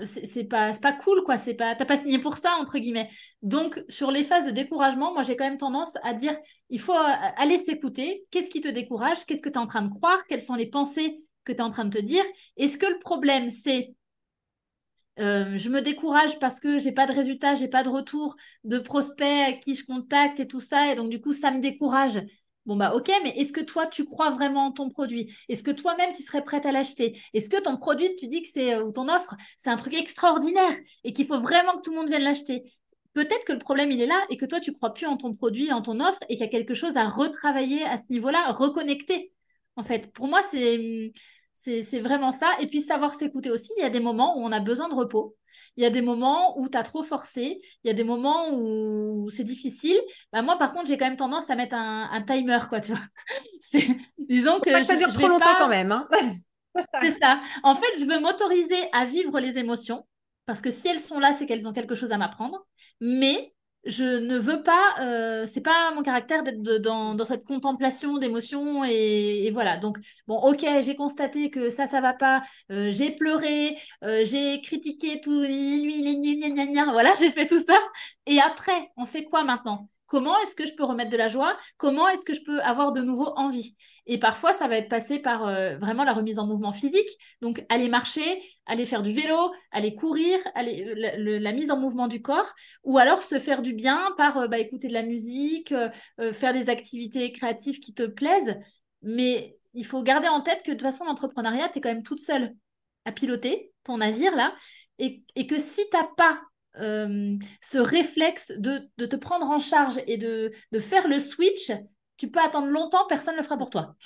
C'est, c'est pas c'est pas cool quoi, c'est pas, t'as pas signé pour ça entre guillemets. Donc sur les phases de découragement, moi j'ai quand même tendance à dire il faut aller s'écouter. Qu'est-ce qui te décourage? Qu'est-ce que tu es en train de croire? Quelles sont les pensées que tu es en train de te dire? Est-ce que le problème c'est euh, je me décourage parce que j'ai pas de résultats, j'ai pas de retour de prospects à qui je contacte et tout ça, et donc du coup ça me décourage? Bon, bah ok, mais est-ce que toi, tu crois vraiment en ton produit? Est-ce que toi-même, tu serais prête à l'acheter? Est-ce que ton produit, tu dis que c'est, ou ton offre, c'est un truc extraordinaire et qu'il faut vraiment que tout le monde vienne l'acheter? Peut-être que le problème, il est là et que toi, tu ne crois plus en ton produit, en ton offre et qu'il y a quelque chose à retravailler à ce niveau-là, reconnecter. En fait, pour moi, c'est, c'est, c'est vraiment ça. Et puis, savoir s'écouter aussi. Il y a des moments où on a besoin de repos. Il y a des moments où tu as trop forcé, il y a des moments où c'est difficile. Bah moi, par contre, j'ai quand même tendance à mettre un, un timer, quoi, tu vois. C'est... Disons que, que ça je, dure je trop longtemps pas... quand même. Hein. C'est ça. En fait, je veux m'autoriser à vivre les émotions parce que si elles sont là, c'est qu'elles ont quelque chose à m'apprendre. Mais je ne veux pas, euh, c'est pas mon caractère d'être de, dans, dans cette contemplation d'émotions et, et voilà. Donc, bon, ok, j'ai constaté que ça, ça va pas, euh, j'ai pleuré, euh, j'ai critiqué tout, voilà, j'ai fait tout ça. Et après, on fait quoi maintenant? Comment est-ce que je peux remettre de la joie? Comment est-ce que je peux avoir de nouveau envie? Et parfois, ça va être passé par euh, vraiment la remise en mouvement physique. Donc, aller marcher, aller faire du vélo, aller courir, aller, la, le, la mise en mouvement du corps. Ou alors, se faire du bien par euh, bah, écouter de la musique, euh, euh, faire des activités créatives qui te plaisent. Mais il faut garder en tête que de toute façon, l'entrepreneuriat, tu es quand même toute seule à piloter ton navire là. Et, et que si tu n'as pas Euh, ce réflexe de, de te prendre en charge et de, de faire le switch, tu peux attendre longtemps, personne ne le fera pour toi.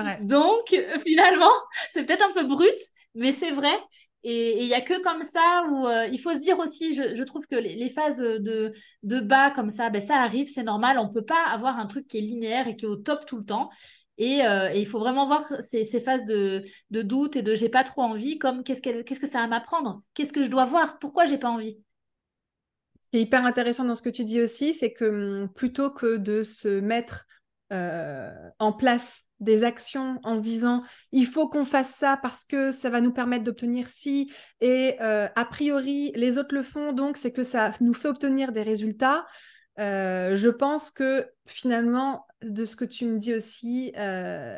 Ouais. Donc, finalement, c'est peut-être un peu brut, mais c'est vrai. Et il n'y a que comme ça où euh, il faut se dire aussi, je, je trouve que les, les phases de, de bas comme ça, ben, ça arrive, c'est normal. On ne peut pas avoir un truc qui est linéaire et qui est au top tout le temps. Et, euh, et il faut vraiment voir ces, ces phases de, de doute et de j'ai pas trop envie, comme qu'est-ce que, qu'est-ce que ça va m'apprendre? Qu'est-ce que je dois voir? Pourquoi j'ai pas envie? C'est hyper intéressant dans ce que tu dis aussi, c'est que plutôt que de se mettre euh, en place des actions en se disant il faut qu'on fasse ça parce que ça va nous permettre d'obtenir ci et euh, a priori les autres le font donc c'est que ça nous fait obtenir des résultats. Euh, je pense que finalement, de ce que tu me dis aussi, euh,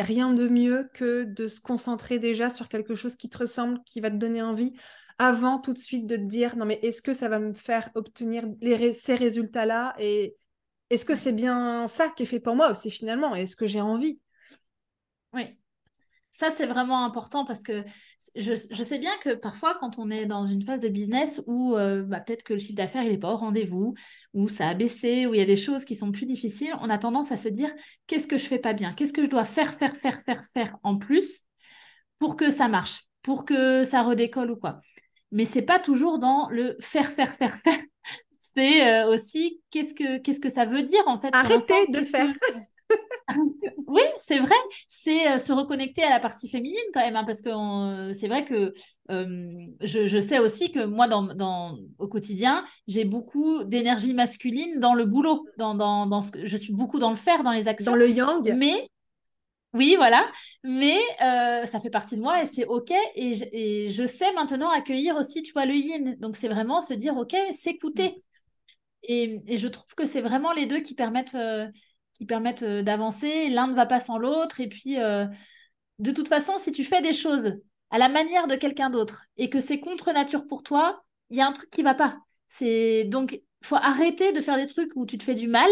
Et rien de mieux que de se concentrer déjà sur quelque chose qui te ressemble, qui va te donner envie, avant tout de suite de te dire « Non mais est-ce que ça va me faire obtenir les ré- ces résultats-là » et est-ce que c'est bien ça qui est fait pour moi aussi finalement? Est-ce que j'ai envie? Oui. Ça, c'est vraiment important parce que je, je sais bien que parfois, quand on est dans une phase de business où euh, bah, peut-être que le chiffre d'affaires, il n'est pas au rendez-vous, où ça a baissé, où il y a des choses qui sont plus difficiles, on a tendance à se dire « Qu'est-ce que je ne fais pas bien? Qu'est-ce que je dois faire, faire, faire, faire, faire en plus pour que ça marche, pour que ça redécolle ou quoi ?» Mais ce n'est pas toujours dans le « faire, faire, faire, faire ». C'est euh, aussi qu'est-ce que, qu'est-ce que ça veut dire en fait. Arrêtez de le faire. Oui, c'est vrai. C'est euh, se reconnecter à la partie féminine quand même, hein, parce que on, c'est vrai que euh, je, je sais aussi que moi, dans, dans, au quotidien, j'ai beaucoup d'énergie masculine dans le boulot. Dans, dans, dans ce, je suis beaucoup dans le faire, dans les actions. Dans le yang. Mais, oui, voilà. Mais euh, ça fait partie de moi et c'est OK. Et je, et je sais maintenant accueillir aussi, tu vois, le yin. Donc, c'est vraiment se dire OK, s'écouter. Et, et je trouve que c'est vraiment les deux qui permettent, euh, qui permettent euh, d'avancer. L'un ne va pas sans l'autre. Et puis, euh, de toute façon, si tu fais des choses à la manière de quelqu'un d'autre et que c'est contre nature pour toi, il y a un truc qui ne va pas. C'est... Donc, il faut arrêter de faire des trucs où tu te fais du mal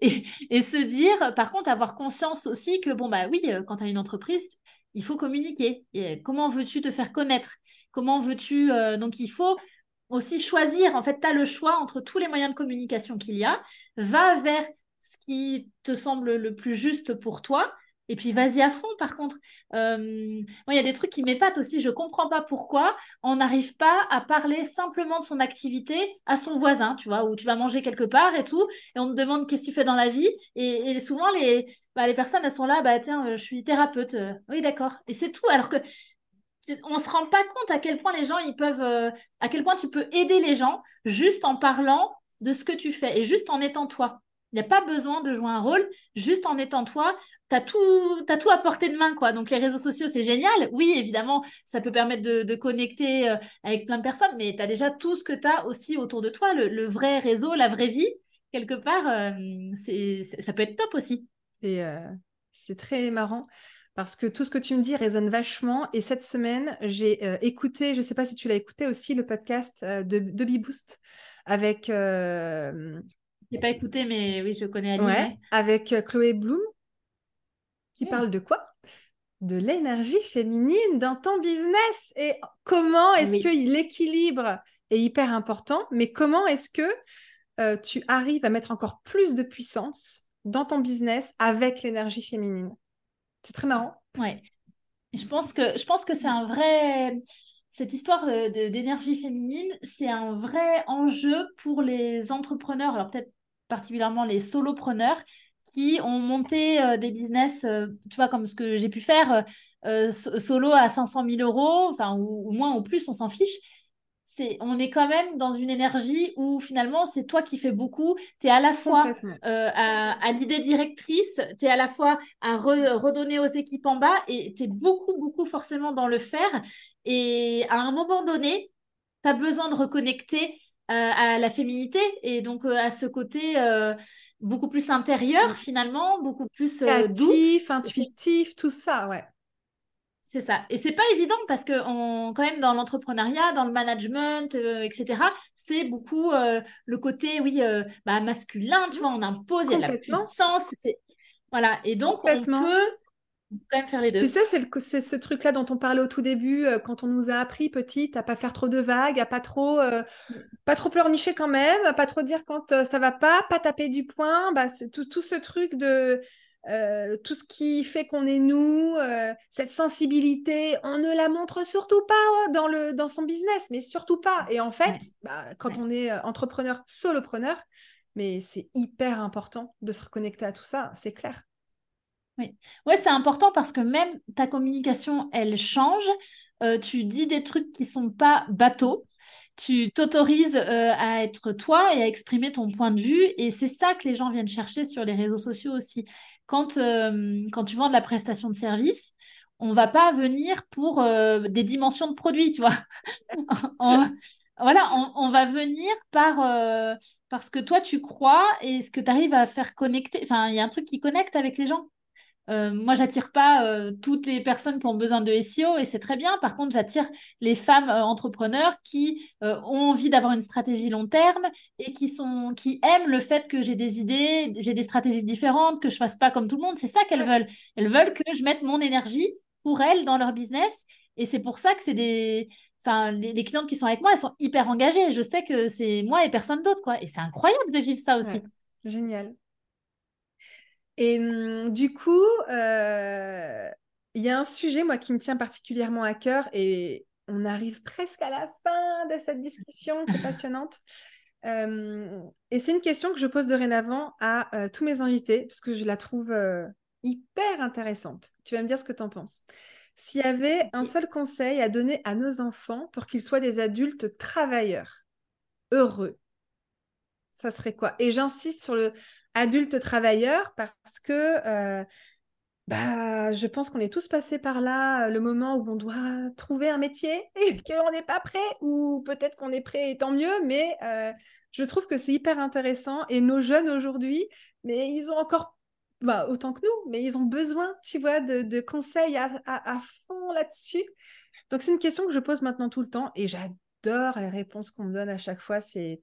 et, et se dire, par contre, avoir conscience aussi que, bon, bah oui, quand tu as une entreprise, il faut communiquer. Et comment veux-tu te faire connaître? Comment veux-tu... Euh, donc, il faut... aussi choisir, en fait, tu as le choix entre tous les moyens de communication qu'il y a, va vers ce qui te semble le plus juste pour toi, et puis vas-y à fond. Par contre, euh, moi, il y a des trucs qui m'épatent aussi, je ne comprends pas pourquoi on n'arrive pas à parler simplement de son activité à son voisin, tu vois, où tu vas manger quelque part et tout, et on te demande qu'est-ce que tu fais dans la vie, et, et souvent, les, bah, les personnes, elles sont là, bah tiens, je suis thérapeute, oui d'accord, et c'est tout, alors que on ne se rend pas compte à quel point les gens, ils peuvent, euh, à quel point tu peux aider les gens juste en parlant de ce que tu fais et juste en étant toi. Il n'y a pas besoin de jouer un rôle, juste en étant toi, tu as tout, t'as tout à portée de main, quoi. Donc, les réseaux sociaux, c'est génial. Oui, évidemment, ça peut permettre de, de connecter euh, avec plein de personnes, mais tu as déjà tout ce que tu as aussi autour de toi. Le, le vrai réseau, la vraie vie, quelque part, euh, c'est, c'est, ça peut être top aussi. Et, euh, c'est très marrant. Parce que tout ce que tu me dis résonne vachement. Et cette semaine, j'ai euh, écouté, je ne sais pas si tu l'as écouté aussi, le podcast euh, de, de BeBoost avec... Euh... Je n'ai pas écouté, mais oui, je connais Aline. Ouais, avec euh, Chloé Bloom, qui mmh. parle de quoi? De l'énergie féminine dans ton business. Et comment est-ce oui. que l'équilibre est hyper important, mais comment est-ce que euh, tu arrives à mettre encore plus de puissance dans ton business avec l'énergie féminine? C'est très marrant. Ouais. Je pense que, je pense que c'est un vrai... Cette histoire de, de, d'énergie féminine, c'est un vrai enjeu pour les entrepreneurs, alors peut-être particulièrement les solopreneurs qui ont monté euh, des business, euh, tu vois, comme ce que j'ai pu faire, euh, solo à cinq cent mille euros, enfin, ou, ou moins ou plus, on s'en fiche. C'est, on est quand même dans une énergie où finalement, c'est toi qui fais beaucoup. Tu es à la fois euh, à, à l'idée directrice, tu es à la fois à re, redonner aux équipes en bas et tu es beaucoup, beaucoup forcément dans le faire. Et à un moment donné, tu as besoin de reconnecter euh, à la féminité et donc euh, à ce côté euh, beaucoup plus intérieur finalement, beaucoup plus euh, doux. Créatif, intuitif, tout ça, ouais. C'est ça. Et c'est pas évident parce que on, quand même dans l'entrepreneuriat, dans le management, euh, et cetera, c'est beaucoup euh, le côté oui euh, bah, masculin, tu vois, on impose, il y a de la puissance. C'est... Voilà. Et donc, on peut quand même faire les deux. Tu sais, c'est, le, c'est ce truc-là dont on parlait au tout début, euh, quand on nous a appris petite à pas faire trop de vagues, à pas trop, euh, pas trop pleurnicher quand même, à pas trop dire quand euh, ça va pas, pas taper du poing, bah, tout, tout ce truc de... Euh, tout ce qui fait qu'on est nous, euh, cette sensibilité, on ne la montre surtout pas ouais, dans, le, dans son business, mais surtout pas. Et en fait, bah, quand on est entrepreneur, solopreneur, mais c'est hyper important de se reconnecter à tout ça, c'est clair. Oui, ouais, c'est important parce que même ta communication, elle change. Euh, tu dis des trucs qui ne sont pas bateaux. Tu t'autorises euh, à être toi et à exprimer ton point de vue. Et c'est ça que les gens viennent chercher sur les réseaux sociaux aussi. Quand, euh, quand tu vends de la prestation de service, on ne va pas venir pour euh, des dimensions de produits, tu vois. on, voilà, on, on va venir par, euh, par ce que toi, tu crois et ce que tu arrives à faire connecter. Enfin, il y a un truc qui connecte avec les gens. Euh, moi, j'attire pas euh, toutes les personnes qui ont besoin de S E O et c'est très bien. Par contre, j'attire les femmes euh, entrepreneurs qui euh, ont envie d'avoir une stratégie long terme et qui, sont, qui aiment le fait que j'ai des idées, j'ai des stratégies différentes, que je fasse pas comme tout le monde. C'est ça qu'elles veulent. Elles veulent que je mette mon énergie pour elles dans leur business et c'est pour ça que c'est des... Enfin, les, les clientes qui sont avec moi, elles sont hyper engagées. Je sais que c'est moi et personne d'autre, quoi. Et c'est incroyable de vivre ça aussi. Ouais, génial. Et hum, du coup, il euh, y a un sujet, moi, qui me tient particulièrement à cœur. Et on arrive presque à la fin de cette discussion qui est passionnante. euh, et c'est une question que je pose dorénavant à euh, tous mes invités, parce que je la trouve euh, hyper intéressante. Tu vas me dire ce que tu en penses. S'il y avait un seul conseil à donner à nos enfants pour qu'ils soient des adultes travailleurs, heureux, ça serait quoi? Et j'insiste sur le adulte travailleur parce que euh, bah, je pense qu'on est tous passés par là, le moment où on doit trouver un métier et qu'on n'est pas prêt, ou peut-être qu'on est prêt et tant mieux, mais euh, je trouve que c'est hyper intéressant. Et nos jeunes aujourd'hui, mais ils ont encore... Bah, autant que nous, mais ils ont besoin, tu vois, de, de conseils à, à, à fond là-dessus. Donc, c'est une question que je pose maintenant tout le temps et j'adore les réponses qu'on me donne à chaque fois. C'est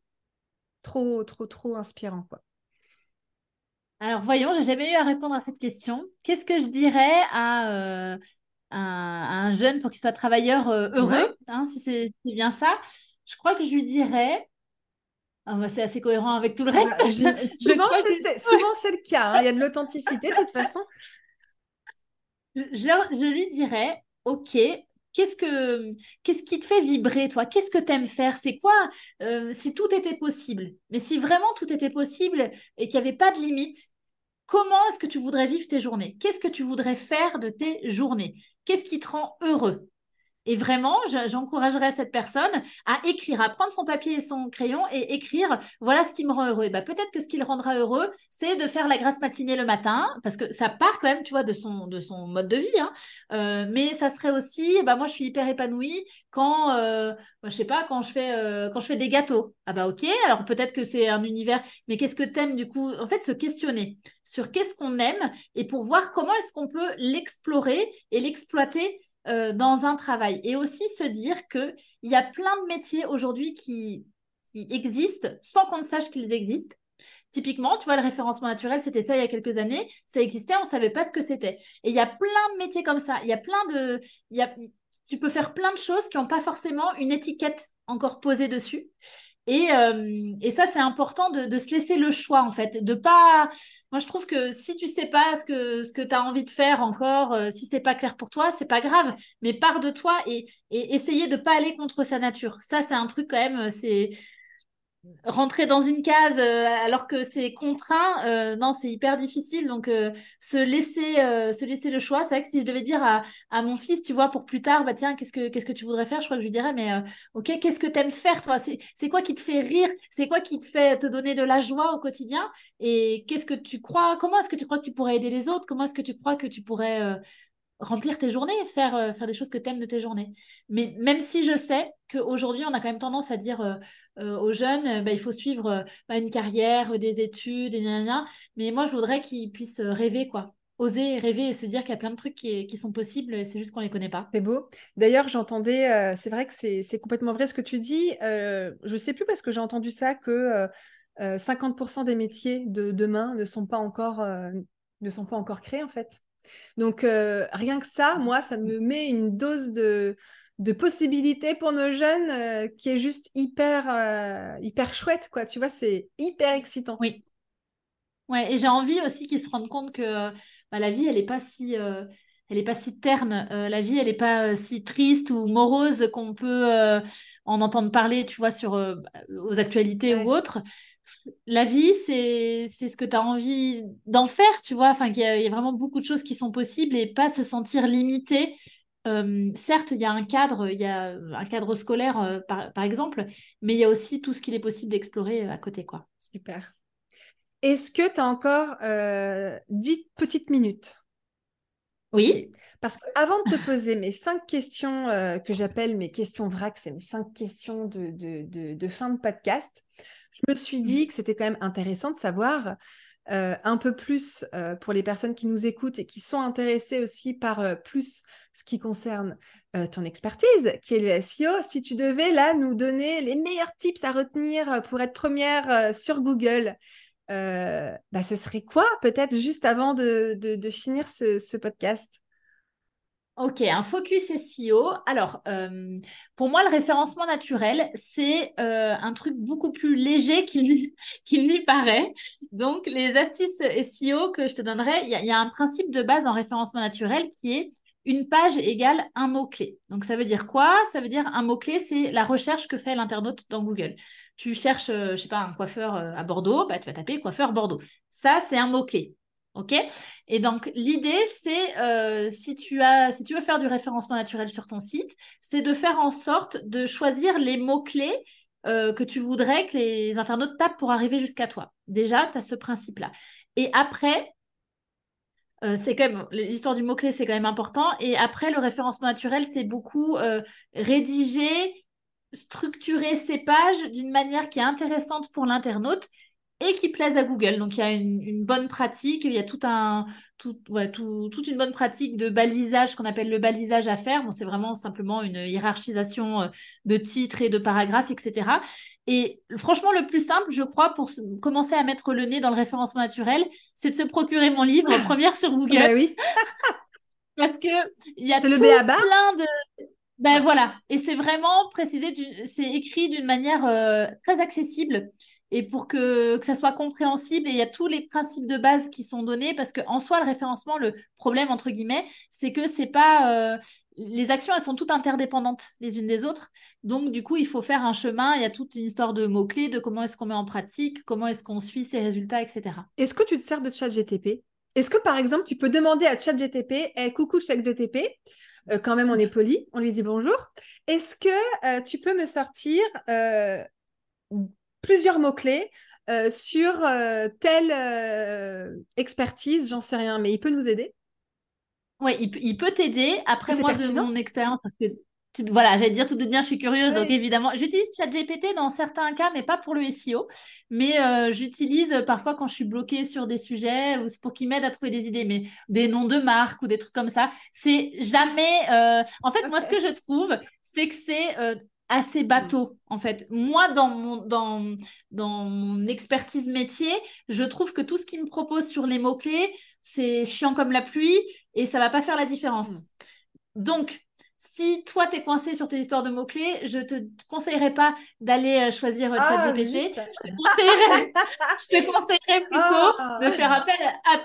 trop, trop, trop inspirant, quoi. Alors, voyons, j'ai jamais eu à répondre à cette question. Qu'est-ce que je dirais à, euh, à, à un jeune pour qu'il soit travailleur euh, heureux, ouais. hein, si c'est, si c'est bien ça. Je crois que je lui dirais... Ah bah c'est assez cohérent avec tout le reste. Ah, je, souvent, c'est, que... c'est, souvent, c'est le cas. Hein. Il y a de l'authenticité, de toute façon. Je, je lui dirais, OK, qu'est-ce, que, qu'est-ce qui te fait vibrer, toi? Qu'est-ce que tu aimes faire? C'est quoi euh, si tout était possible? Mais si vraiment tout était possible et qu'il n'y avait pas de limite, comment est-ce que tu voudrais vivre tes journées? Qu'est-ce que tu voudrais faire de tes journées? Qu'est-ce qui te rend heureux? Et vraiment, je, j'encouragerais cette personne à écrire, à prendre son papier et son crayon et écrire « Voilà ce qui me rend heureux ». Et ben, peut-être que ce qui le rendra heureux, c'est de faire la grasse matinée le matin, parce que ça part quand même, tu vois, de son, de son mode de vie. Hein. Euh, mais ça serait aussi, ben, moi, je suis hyper épanouie quand, euh, ben, je sais pas, quand je fais, euh, quand je fais des gâteaux. Ah bah ben, ok, alors peut-être que c'est un univers, mais qu'est-ce que t'aimes du coup? En fait, se questionner sur qu'est-ce qu'on aime et pour voir comment est-ce qu'on peut l'explorer et l'exploiter Euh, dans un travail. Et aussi se dire qu'il y a plein de métiers aujourd'hui qui, qui existent sans qu'on ne sache qu'ils existent. Typiquement, tu vois, le référencement naturel, c'était ça il y a quelques années. Ça existait, on ne savait pas ce que c'était. Et il y a plein de métiers comme ça. Il y a plein de... Il y a, tu peux faire plein de choses qui n'ont pas forcément une étiquette encore posée dessus. Et, euh, et ça, c'est important de, de se laisser le choix, en fait. De pas... Moi, je trouve que si tu ne sais pas ce que, ce que tu as envie de faire encore, euh, si ce n'est pas clair pour toi, ce n'est pas grave. Mais pars de toi et, et essayer de ne pas aller contre sa nature. Ça, c'est un truc quand même, c'est... Rentrer dans une case euh, alors que c'est contraint, euh, non, c'est hyper difficile. Donc, euh, se, laisser, euh, se laisser le choix. C'est vrai que si je devais dire à, à mon fils, tu vois, pour plus tard, bah tiens, qu'est-ce que, qu'est-ce que tu voudrais faire? Je crois que je lui dirais, mais euh, OK, qu'est-ce que t'aimes faire, toi? C'est, c'est quoi qui te fait rire? C'est quoi qui te fait te donner de la joie au quotidien? Et qu'est-ce que tu crois? Comment est-ce que tu crois que tu pourrais aider les autres? Comment est-ce que tu crois que tu pourrais euh, remplir tes journées, faire, euh, faire des choses que tu aimes de tes journées. Mais même si je sais qu'aujourd'hui, on a quand même tendance à dire euh, euh, aux jeunes, euh, bah, il faut suivre euh, bah, une carrière, euh, des études, et gnagnagna. Mais moi, je voudrais qu'ils puissent rêver, quoi. Oser rêver et se dire qu'il y a plein de trucs qui, qui sont possibles, c'est juste qu'on ne les connaît pas. C'est beau. D'ailleurs, j'entendais, euh, c'est vrai que c'est, c'est complètement vrai ce que tu dis. Euh, je ne sais plus parce que j'ai entendu ça, que euh, cinquante pour cent des métiers de demain ne sont pas encore, euh, ne sont pas encore créés, en fait. Donc, euh, rien que ça, moi, ça me met une dose de, de possibilités pour nos jeunes euh, qui est juste hyper, euh, hyper chouette, quoi. Tu vois, c'est hyper excitant. Oui. Ouais, et j'ai envie aussi qu'ils se rendent compte que bah, la vie, elle n'est pas si... Euh... Elle n'est pas si terne, euh, la vie, elle n'est pas euh, si triste ou morose qu'on peut euh, en entendre parler, tu vois, sur, euh, aux actualités ouais. ou autres. La vie, c'est, c'est ce que tu as envie d'en faire, tu vois. Enfin, il y, y a vraiment beaucoup de choses qui sont possibles et pas se sentir limité. Euh, certes, il y a un cadre, il y a un cadre scolaire, euh, par, par exemple, mais il y a aussi tout ce qu'il est possible d'explorer à côté, quoi. Super. Est-ce que tu as encore euh, dix petites minutes ? Oui. Okay. Parce qu'avant de te poser mes cinq questions euh, que j'appelle mes questions vrac, c'est mes cinq questions de, de, de, de fin de podcast, je me suis dit que c'était quand même intéressant de savoir euh, un peu plus euh, pour les personnes qui nous écoutent et qui sont intéressées aussi par euh, plus ce qui concerne euh, ton expertise, qui est le S E O, si tu devais là nous donner les meilleurs tips à retenir pour être première euh, sur Google, euh, bah, ce serait quoi peut-être juste avant de, de, de finir ce, ce podcast ? Ok, un focus S E O. Alors, euh, pour moi, le référencement naturel, c'est euh, un truc beaucoup plus léger qu'il, qu'il n'y paraît. Donc, les astuces S E O que je te donnerai, il y, y a un principe de base en référencement naturel qui est une page égale un mot-clé. Donc, ça veut dire quoi ? Ça veut dire un mot-clé, c'est la recherche que fait l'internaute dans Google. Tu cherches, euh, je ne sais pas, un coiffeur euh, à Bordeaux, bah, tu vas taper « coiffeur Bordeaux ». Ça, c'est un mot-clé. Ok, et donc, l'idée, c'est, euh, si tu as, si tu veux faire du référencement naturel sur ton site, c'est de faire en sorte de choisir les mots-clés euh, que tu voudrais que les internautes tapent pour arriver jusqu'à toi. Déjà, tu as ce principe-là. Et après, euh, c'est quand même, l'histoire du mot-clé, c'est quand même important. Et après, le référencement naturel, c'est beaucoup euh, rédiger, structurer ces pages d'une manière qui est intéressante pour l'internaute et qui plaisent à Google. Donc, il y a une, une bonne pratique, il y a tout un, tout, ouais, tout, toute une bonne pratique de balisage, qu'on appelle le balisage à faire. Bon, c'est vraiment simplement une hiérarchisation de titres et de paragraphes, et cetera. Et franchement, le plus simple, je crois, pour se, commencer à mettre le nez dans le référencement naturel, c'est de se procurer mon livre, Première sur Google. Bah oui. Parce qu'il y a tout plein de... Ben voilà, et c'est vraiment précisé, du... c'est écrit d'une manière euh, très accessible et pour que, que ça soit compréhensible, et il y a tous les principes de base qui sont donnés, parce qu'en soi, le référencement, le problème, entre guillemets, c'est que c'est pas... Euh... les actions, elles sont toutes interdépendantes les unes des autres, donc du coup, il faut faire un chemin, il y a toute une histoire de mots-clés, de comment est-ce qu'on met en pratique, comment est-ce qu'on suit ses résultats, et cetera. Est-ce que tu te sers de ChatGPT ? Est-ce que, par exemple, tu peux demander à ChatGPT, hey, « Coucou ChatGPT », Euh, quand même, on est poli, on lui dit bonjour. Est-ce que euh, tu peux me sortir euh, plusieurs mots-clés euh, sur euh, telle euh, expertise, j'en sais rien, mais il peut nous aider ? Oui, il, il peut t'aider. Après, moi, pertinent. De mon expérience, parce que tu, voilà, j'allais dire tout de bien, je suis curieuse, oui. Donc évidemment, j'utilise ChatGPT dans certains cas, mais pas pour le S E O. Mais euh, j'utilise parfois quand je suis bloquée sur des sujets, ou c'est pour qu'ils m'aident à trouver des idées, mais des noms de marques ou des trucs comme ça. C'est jamais. Euh... En fait, okay. Moi, ce que je trouve, c'est que c'est euh, assez bateau. En fait, moi, dans mon dans dans mon expertise métier, je trouve que tout ce qu'ils me proposent sur les mots clés, c'est chiant comme la pluie et ça va pas faire la différence. Donc si toi, tu es coincé sur tes histoires de mots-clés, je ne te conseillerais pas d'aller choisir ChatGPT. Oh, je te conseillerais, je te conseillerais plutôt oh. de faire appel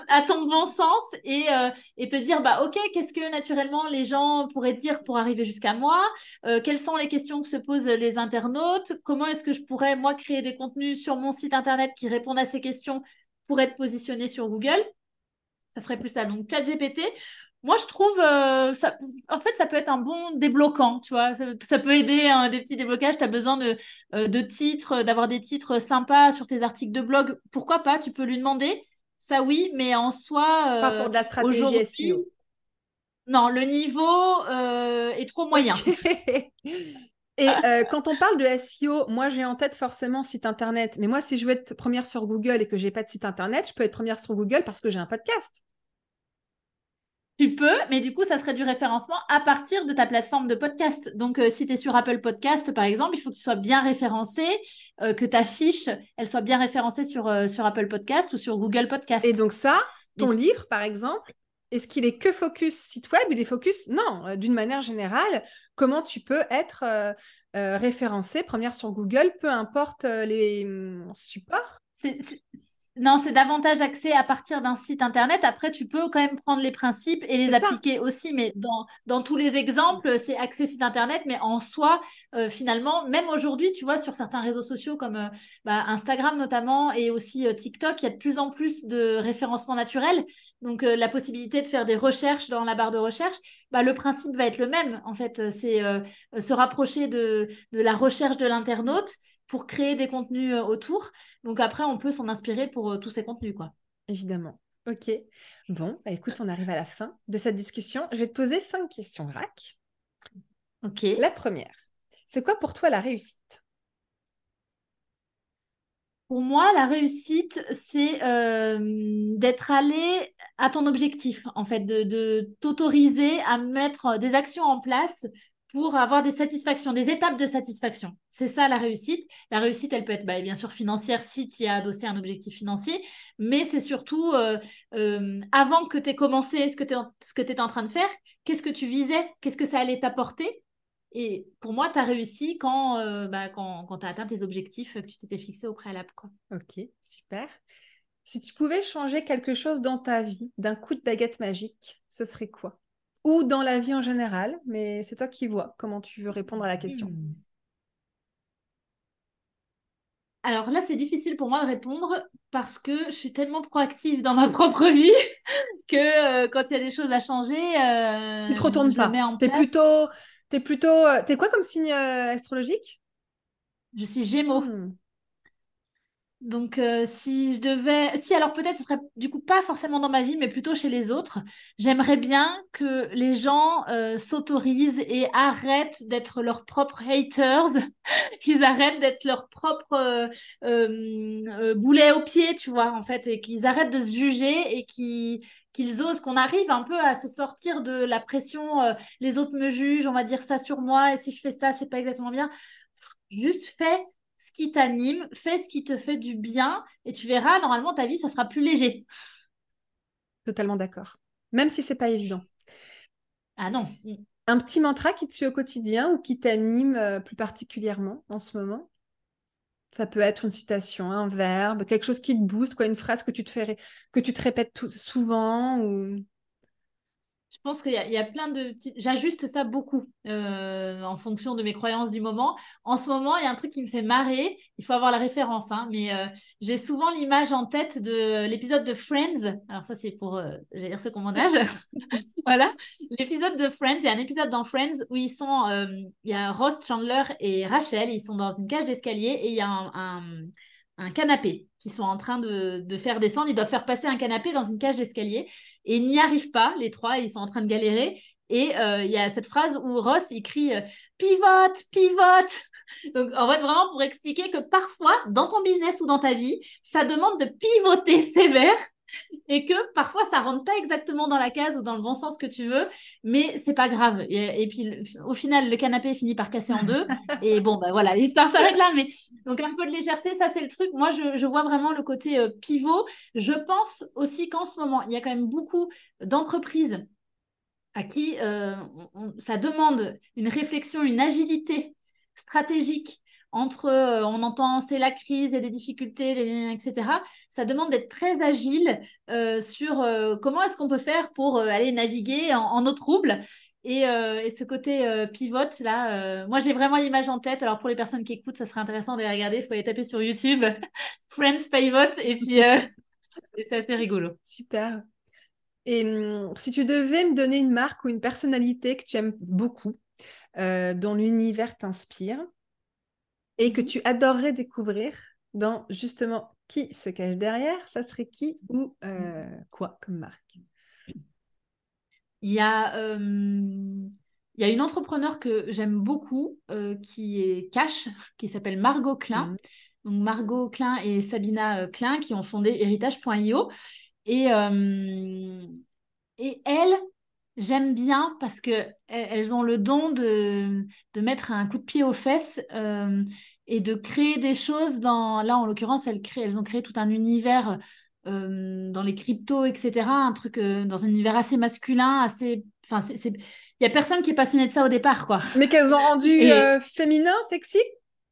à, à ton bon sens et, euh, et te dire, bah, OK, qu'est-ce que naturellement les gens pourraient dire pour arriver jusqu'à moi ? euh, Quelles sont les questions que se posent les internautes ? Comment est-ce que je pourrais, moi, créer des contenus sur mon site Internet qui répondent à ces questions pour être positionné sur Google ? Ça serait plus ça. Donc, ChatGPT... Moi, je trouve, euh, ça, en fait, ça peut être un bon débloquant, tu vois. Ça, ça peut aider, hein, des petits déblocages. Tu as besoin de, de titres, d'avoir des titres sympas sur tes articles de blog. Pourquoi pas ? Tu peux lui demander. Ça, oui, mais en soi... Euh, pas pour de la stratégie S E O. Non, le niveau euh, est trop moyen. Okay. Et euh, quand on parle de S E O, moi, j'ai en tête forcément site Internet. Mais moi, si je veux être première sur Google et que je n'ai pas de site Internet, je peux être première sur Google parce que j'ai un podcast. Tu peux, mais du coup, ça serait du référencement à partir de ta plateforme de podcast. Donc, euh, si tu es sur Apple Podcast, par exemple, il faut que tu sois bien référencé, euh, que ta fiche, elle soit bien référencée sur, euh, sur Apple Podcast ou sur Google Podcast. Et donc ça, ton donc... livre, par exemple, est-ce qu'il est que focus site web ? Il est focus ? Non, euh, d'une manière générale, comment tu peux être euh, euh, référencé, première sur Google, peu importe euh, les euh, supports ? c'est, c'est... Non, c'est davantage axé à partir d'un site Internet. Après, tu peux quand même prendre les principes et les appliquer aussi. Mais dans, dans tous les exemples, c'est axé site Internet. Mais en soi, euh, finalement, même aujourd'hui, tu vois, sur certains réseaux sociaux comme euh, bah, Instagram notamment et aussi euh, TikTok, il y a de plus en plus de référencement naturel. Donc, euh, la possibilité de faire des recherches dans la barre de recherche, bah, le principe va être le même. En fait, c'est euh, se rapprocher de, de la recherche de l'internaute pour créer des contenus autour. Donc après, on peut s'en inspirer pour euh, tous ces contenus, quoi. Évidemment. Ok. Bon, bah écoute, on arrive à la fin de cette discussion. Je vais te poser cinq questions, R A C. Ok. La première, c'est quoi pour toi la réussite ? Pour moi, la réussite, c'est euh, d'être allé à ton objectif, en fait, de, de t'autoriser à mettre des actions en place pour avoir des satisfactions, des étapes de satisfaction. C'est ça la réussite. La réussite, elle peut être bah, bien sûr financière si tu y as adossé un objectif financier, mais c'est surtout euh, euh, avant que tu aies commencé ce que tu étais en train de faire, qu'est-ce que tu visais, qu'est-ce que ça allait t'apporter. Et pour moi, tu as réussi quand, euh, bah, quand, quand tu as atteint tes objectifs que tu t'étais fixé au préalable, quoi. Ok, super. Si tu pouvais changer quelque chose dans ta vie, d'un coup de baguette magique, ce serait quoi ? Ou dans la vie en général, mais c'est toi qui vois comment tu veux répondre à la question. Mmh. Alors là, c'est difficile pour moi de répondre parce que je suis tellement proactive dans ma propre vie que euh, quand il y a des choses à changer, euh, tu te retournes pas. T'es plutôt... T'es plutôt... T'es quoi comme signe euh, astrologique ? Je suis Gémeaux. Mmh. Donc, euh, si je devais... Si, alors peut-être, ce serait du coup pas forcément dans ma vie, mais plutôt chez les autres. J'aimerais bien que les gens euh, s'autorisent et arrêtent d'être leurs propres haters. Qu'ils arrêtent d'être leurs propres euh, euh, euh, boulets aux pieds, tu vois, en fait. Et qu'ils arrêtent de se juger et qu'ils... qu'ils osent, qu'on arrive un peu à se sortir de la pression, euh, les autres me jugent, on va dire ça sur moi, et si je fais ça, c'est pas exactement bien. Juste fais ce qui t'anime, fais ce qui te fait du bien, et tu verras, normalement, ta vie, ça sera plus léger. Totalement d'accord. Même si c'est pas évident. Ah non. Un petit mantra qui te suit au quotidien ou qui t'anime euh, plus particulièrement en ce moment ? Ça peut être une citation, un verbe, quelque chose qui te booste, quoi, une phrase que tu te, fais ré... que tu te répètes tout, souvent. Ou... Je pense qu'il y a, il y a plein de petites... J'ajuste ça beaucoup euh, en fonction de mes croyances du moment. En ce moment, il y a un truc qui me fait marrer. Il faut avoir la référence, hein, mais euh, j'ai souvent l'image en tête de l'épisode de Friends. Alors ça, c'est pour, euh, j'allais dire, ceux qu'on mon âge. Voilà. L'épisode de Friends, il y a un épisode dans Friends où ils sont, euh, il y a Ross, Chandler et Rachel, ils sont dans une cage d'escalier et il y a un, un, un canapé qu'ils sont en train de, de faire descendre. Ils doivent faire passer un canapé dans une cage d'escalier et ils n'y arrivent pas, les trois, ils sont en train de galérer. Et euh, il y a cette phrase où Ross, il crie euh, « Pivote, pivote !» Donc, en fait, vraiment pour expliquer que parfois, dans ton business ou dans ta vie, ça demande de pivoter sévère. Et que parfois ça rentre pas exactement dans la case ou dans le bon sens que tu veux, mais c'est pas grave. Et, et puis au final, le canapé finit par casser en deux. Et bon, ben bah, voilà, l'histoire s'arrête là. Mais donc un peu de légèreté, ça c'est le truc. Moi, je, je vois vraiment le côté euh, pivot. Je pense aussi qu'en ce moment, il y a quand même beaucoup d'entreprises à qui euh, on, ça demande une réflexion, une agilité stratégique. Entre, euh, on entend, c'est la crise, il y a des difficultés, les, et cetera. Ça demande d'être très agile euh, sur euh, comment est-ce qu'on peut faire pour euh, aller naviguer en, en eau trouble. Et, euh, et ce côté euh, pivote, là, euh, moi, j'ai vraiment l'image en tête. Alors, pour les personnes qui écoutent, ça serait intéressant d'aller regarder. Il faut aller taper sur YouTube « Friends Pivot » et puis euh, c'est assez rigolo. Super. Et hum, si tu devais me donner une marque ou une personnalité que tu aimes beaucoup, euh, dont l'univers t'inspire, et que tu adorerais découvrir dans, justement, qui se cache derrière, ça serait qui ou euh, quoi comme marque ? Il y a, euh, il y a une entrepreneure que j'aime beaucoup euh, qui est cash, qui s'appelle Margot Klein. Mmh. Donc Margot Klein et Sabina Klein qui ont fondé héritage point i o. Et, euh, et elle... J'aime bien parce qu'elles ont le don de, de mettre un coup de pied aux fesses euh, et de créer des choses. Dans... Là, en l'occurrence, elles, créent, elles ont créé tout un univers euh, dans les cryptos, et cetera. Un truc euh, dans un univers assez masculin, assez... Enfin, c'est, c'est... Il n'y a personne qui est passionné de ça au départ, quoi. Mais qu'elles ont rendu et... euh, féminin, sexy,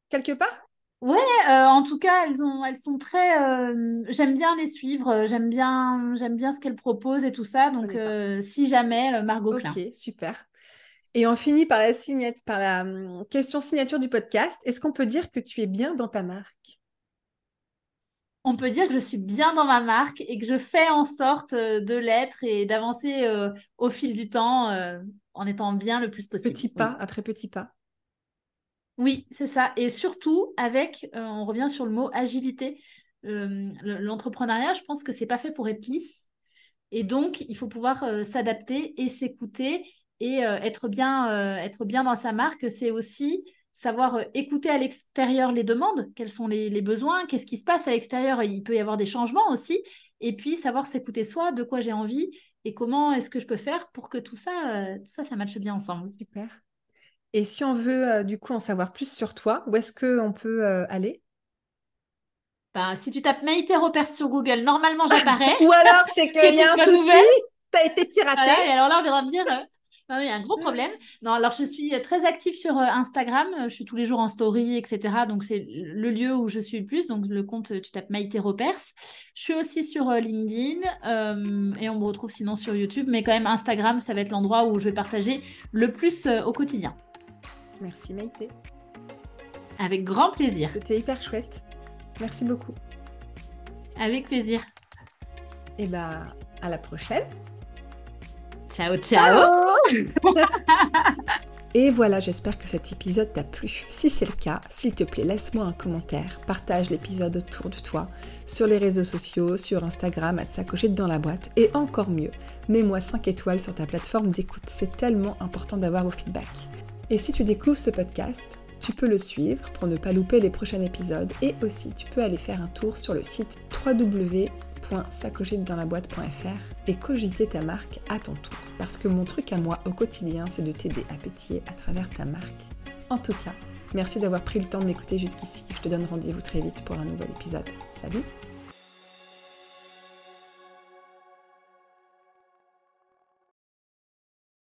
quelque part ? Ouais, euh, en tout cas, elles ont, elles sont très. Euh, j'aime bien les suivre, euh, j'aime bien, j'aime bien ce qu'elles proposent et tout ça. Donc, euh, si jamais, euh, Margot Klein. Ok, super. Et on finit par la, signa- par la euh, question signature du podcast. Est-ce qu'on peut dire que tu es bien dans ta marque ? On peut dire que je suis bien dans ma marque et que je fais en sorte euh, de l'être et d'avancer euh, au fil du temps euh, en étant bien le plus possible. Petit pas oui. Après petit pas. Oui, c'est ça. Et surtout, avec, euh, on revient sur le mot agilité. Euh, l'entrepreneuriat, je pense que c'est pas fait pour être lisse. Et donc, il faut pouvoir euh, s'adapter et s'écouter et euh, être bien, euh, être bien dans sa marque. C'est aussi savoir écouter à l'extérieur les demandes, quels sont les, les besoins, qu'est-ce qui se passe à l'extérieur, il peut y avoir des changements aussi, et puis savoir s'écouter soi, de quoi j'ai envie et comment est-ce que je peux faire pour que tout ça, tout ça, ça matche bien ensemble. Super. Et si on veut euh, du coup en savoir plus sur toi, où est-ce qu'on peut euh, aller? Ben, si tu tapes Maïté Ropers sur Google, normalement j'apparais. Ou alors c'est qu'il y a un souci, t'as été piratée. Voilà, et alors là on viendra me dire... Euh... Non, il y a un gros problème. Non, alors je suis très active sur Instagram, je suis tous les jours en story, et cetera. Donc c'est le lieu où je suis le plus. Donc le compte, tu tapes Maïté Ropers. Je suis aussi sur LinkedIn euh, et on me retrouve sinon sur YouTube. Mais quand même Instagram, ça va être l'endroit où je vais partager le plus euh, au quotidien. Merci Maïté. Avec grand plaisir. C'était hyper chouette. Merci beaucoup. Avec plaisir. Et bah à la prochaine. Ciao, ciao. Et voilà, j'espère que cet épisode t'a plu. Si c'est le cas, s'il te plaît, laisse-moi un commentaire. Partage l'épisode autour de toi, sur les réseaux sociaux, sur Instagram, à Ça Cogite dans la boîte. Et encore mieux, mets-moi cinq étoiles sur ta plateforme d'écoute. C'est tellement important d'avoir vos feedbacks. Et si tu découvres ce podcast, tu peux le suivre pour ne pas louper les prochains épisodes. Et aussi, tu peux aller faire un tour sur le site www. Ça cogite dans la boîte.fr et cogiter ta marque à ton tour. Parce que mon truc à moi au quotidien, c'est de t'aider à pétiller à travers ta marque. En tout cas, merci d'avoir pris le temps de m'écouter jusqu'ici. Je te donne rendez-vous très vite pour un nouvel épisode. Salut!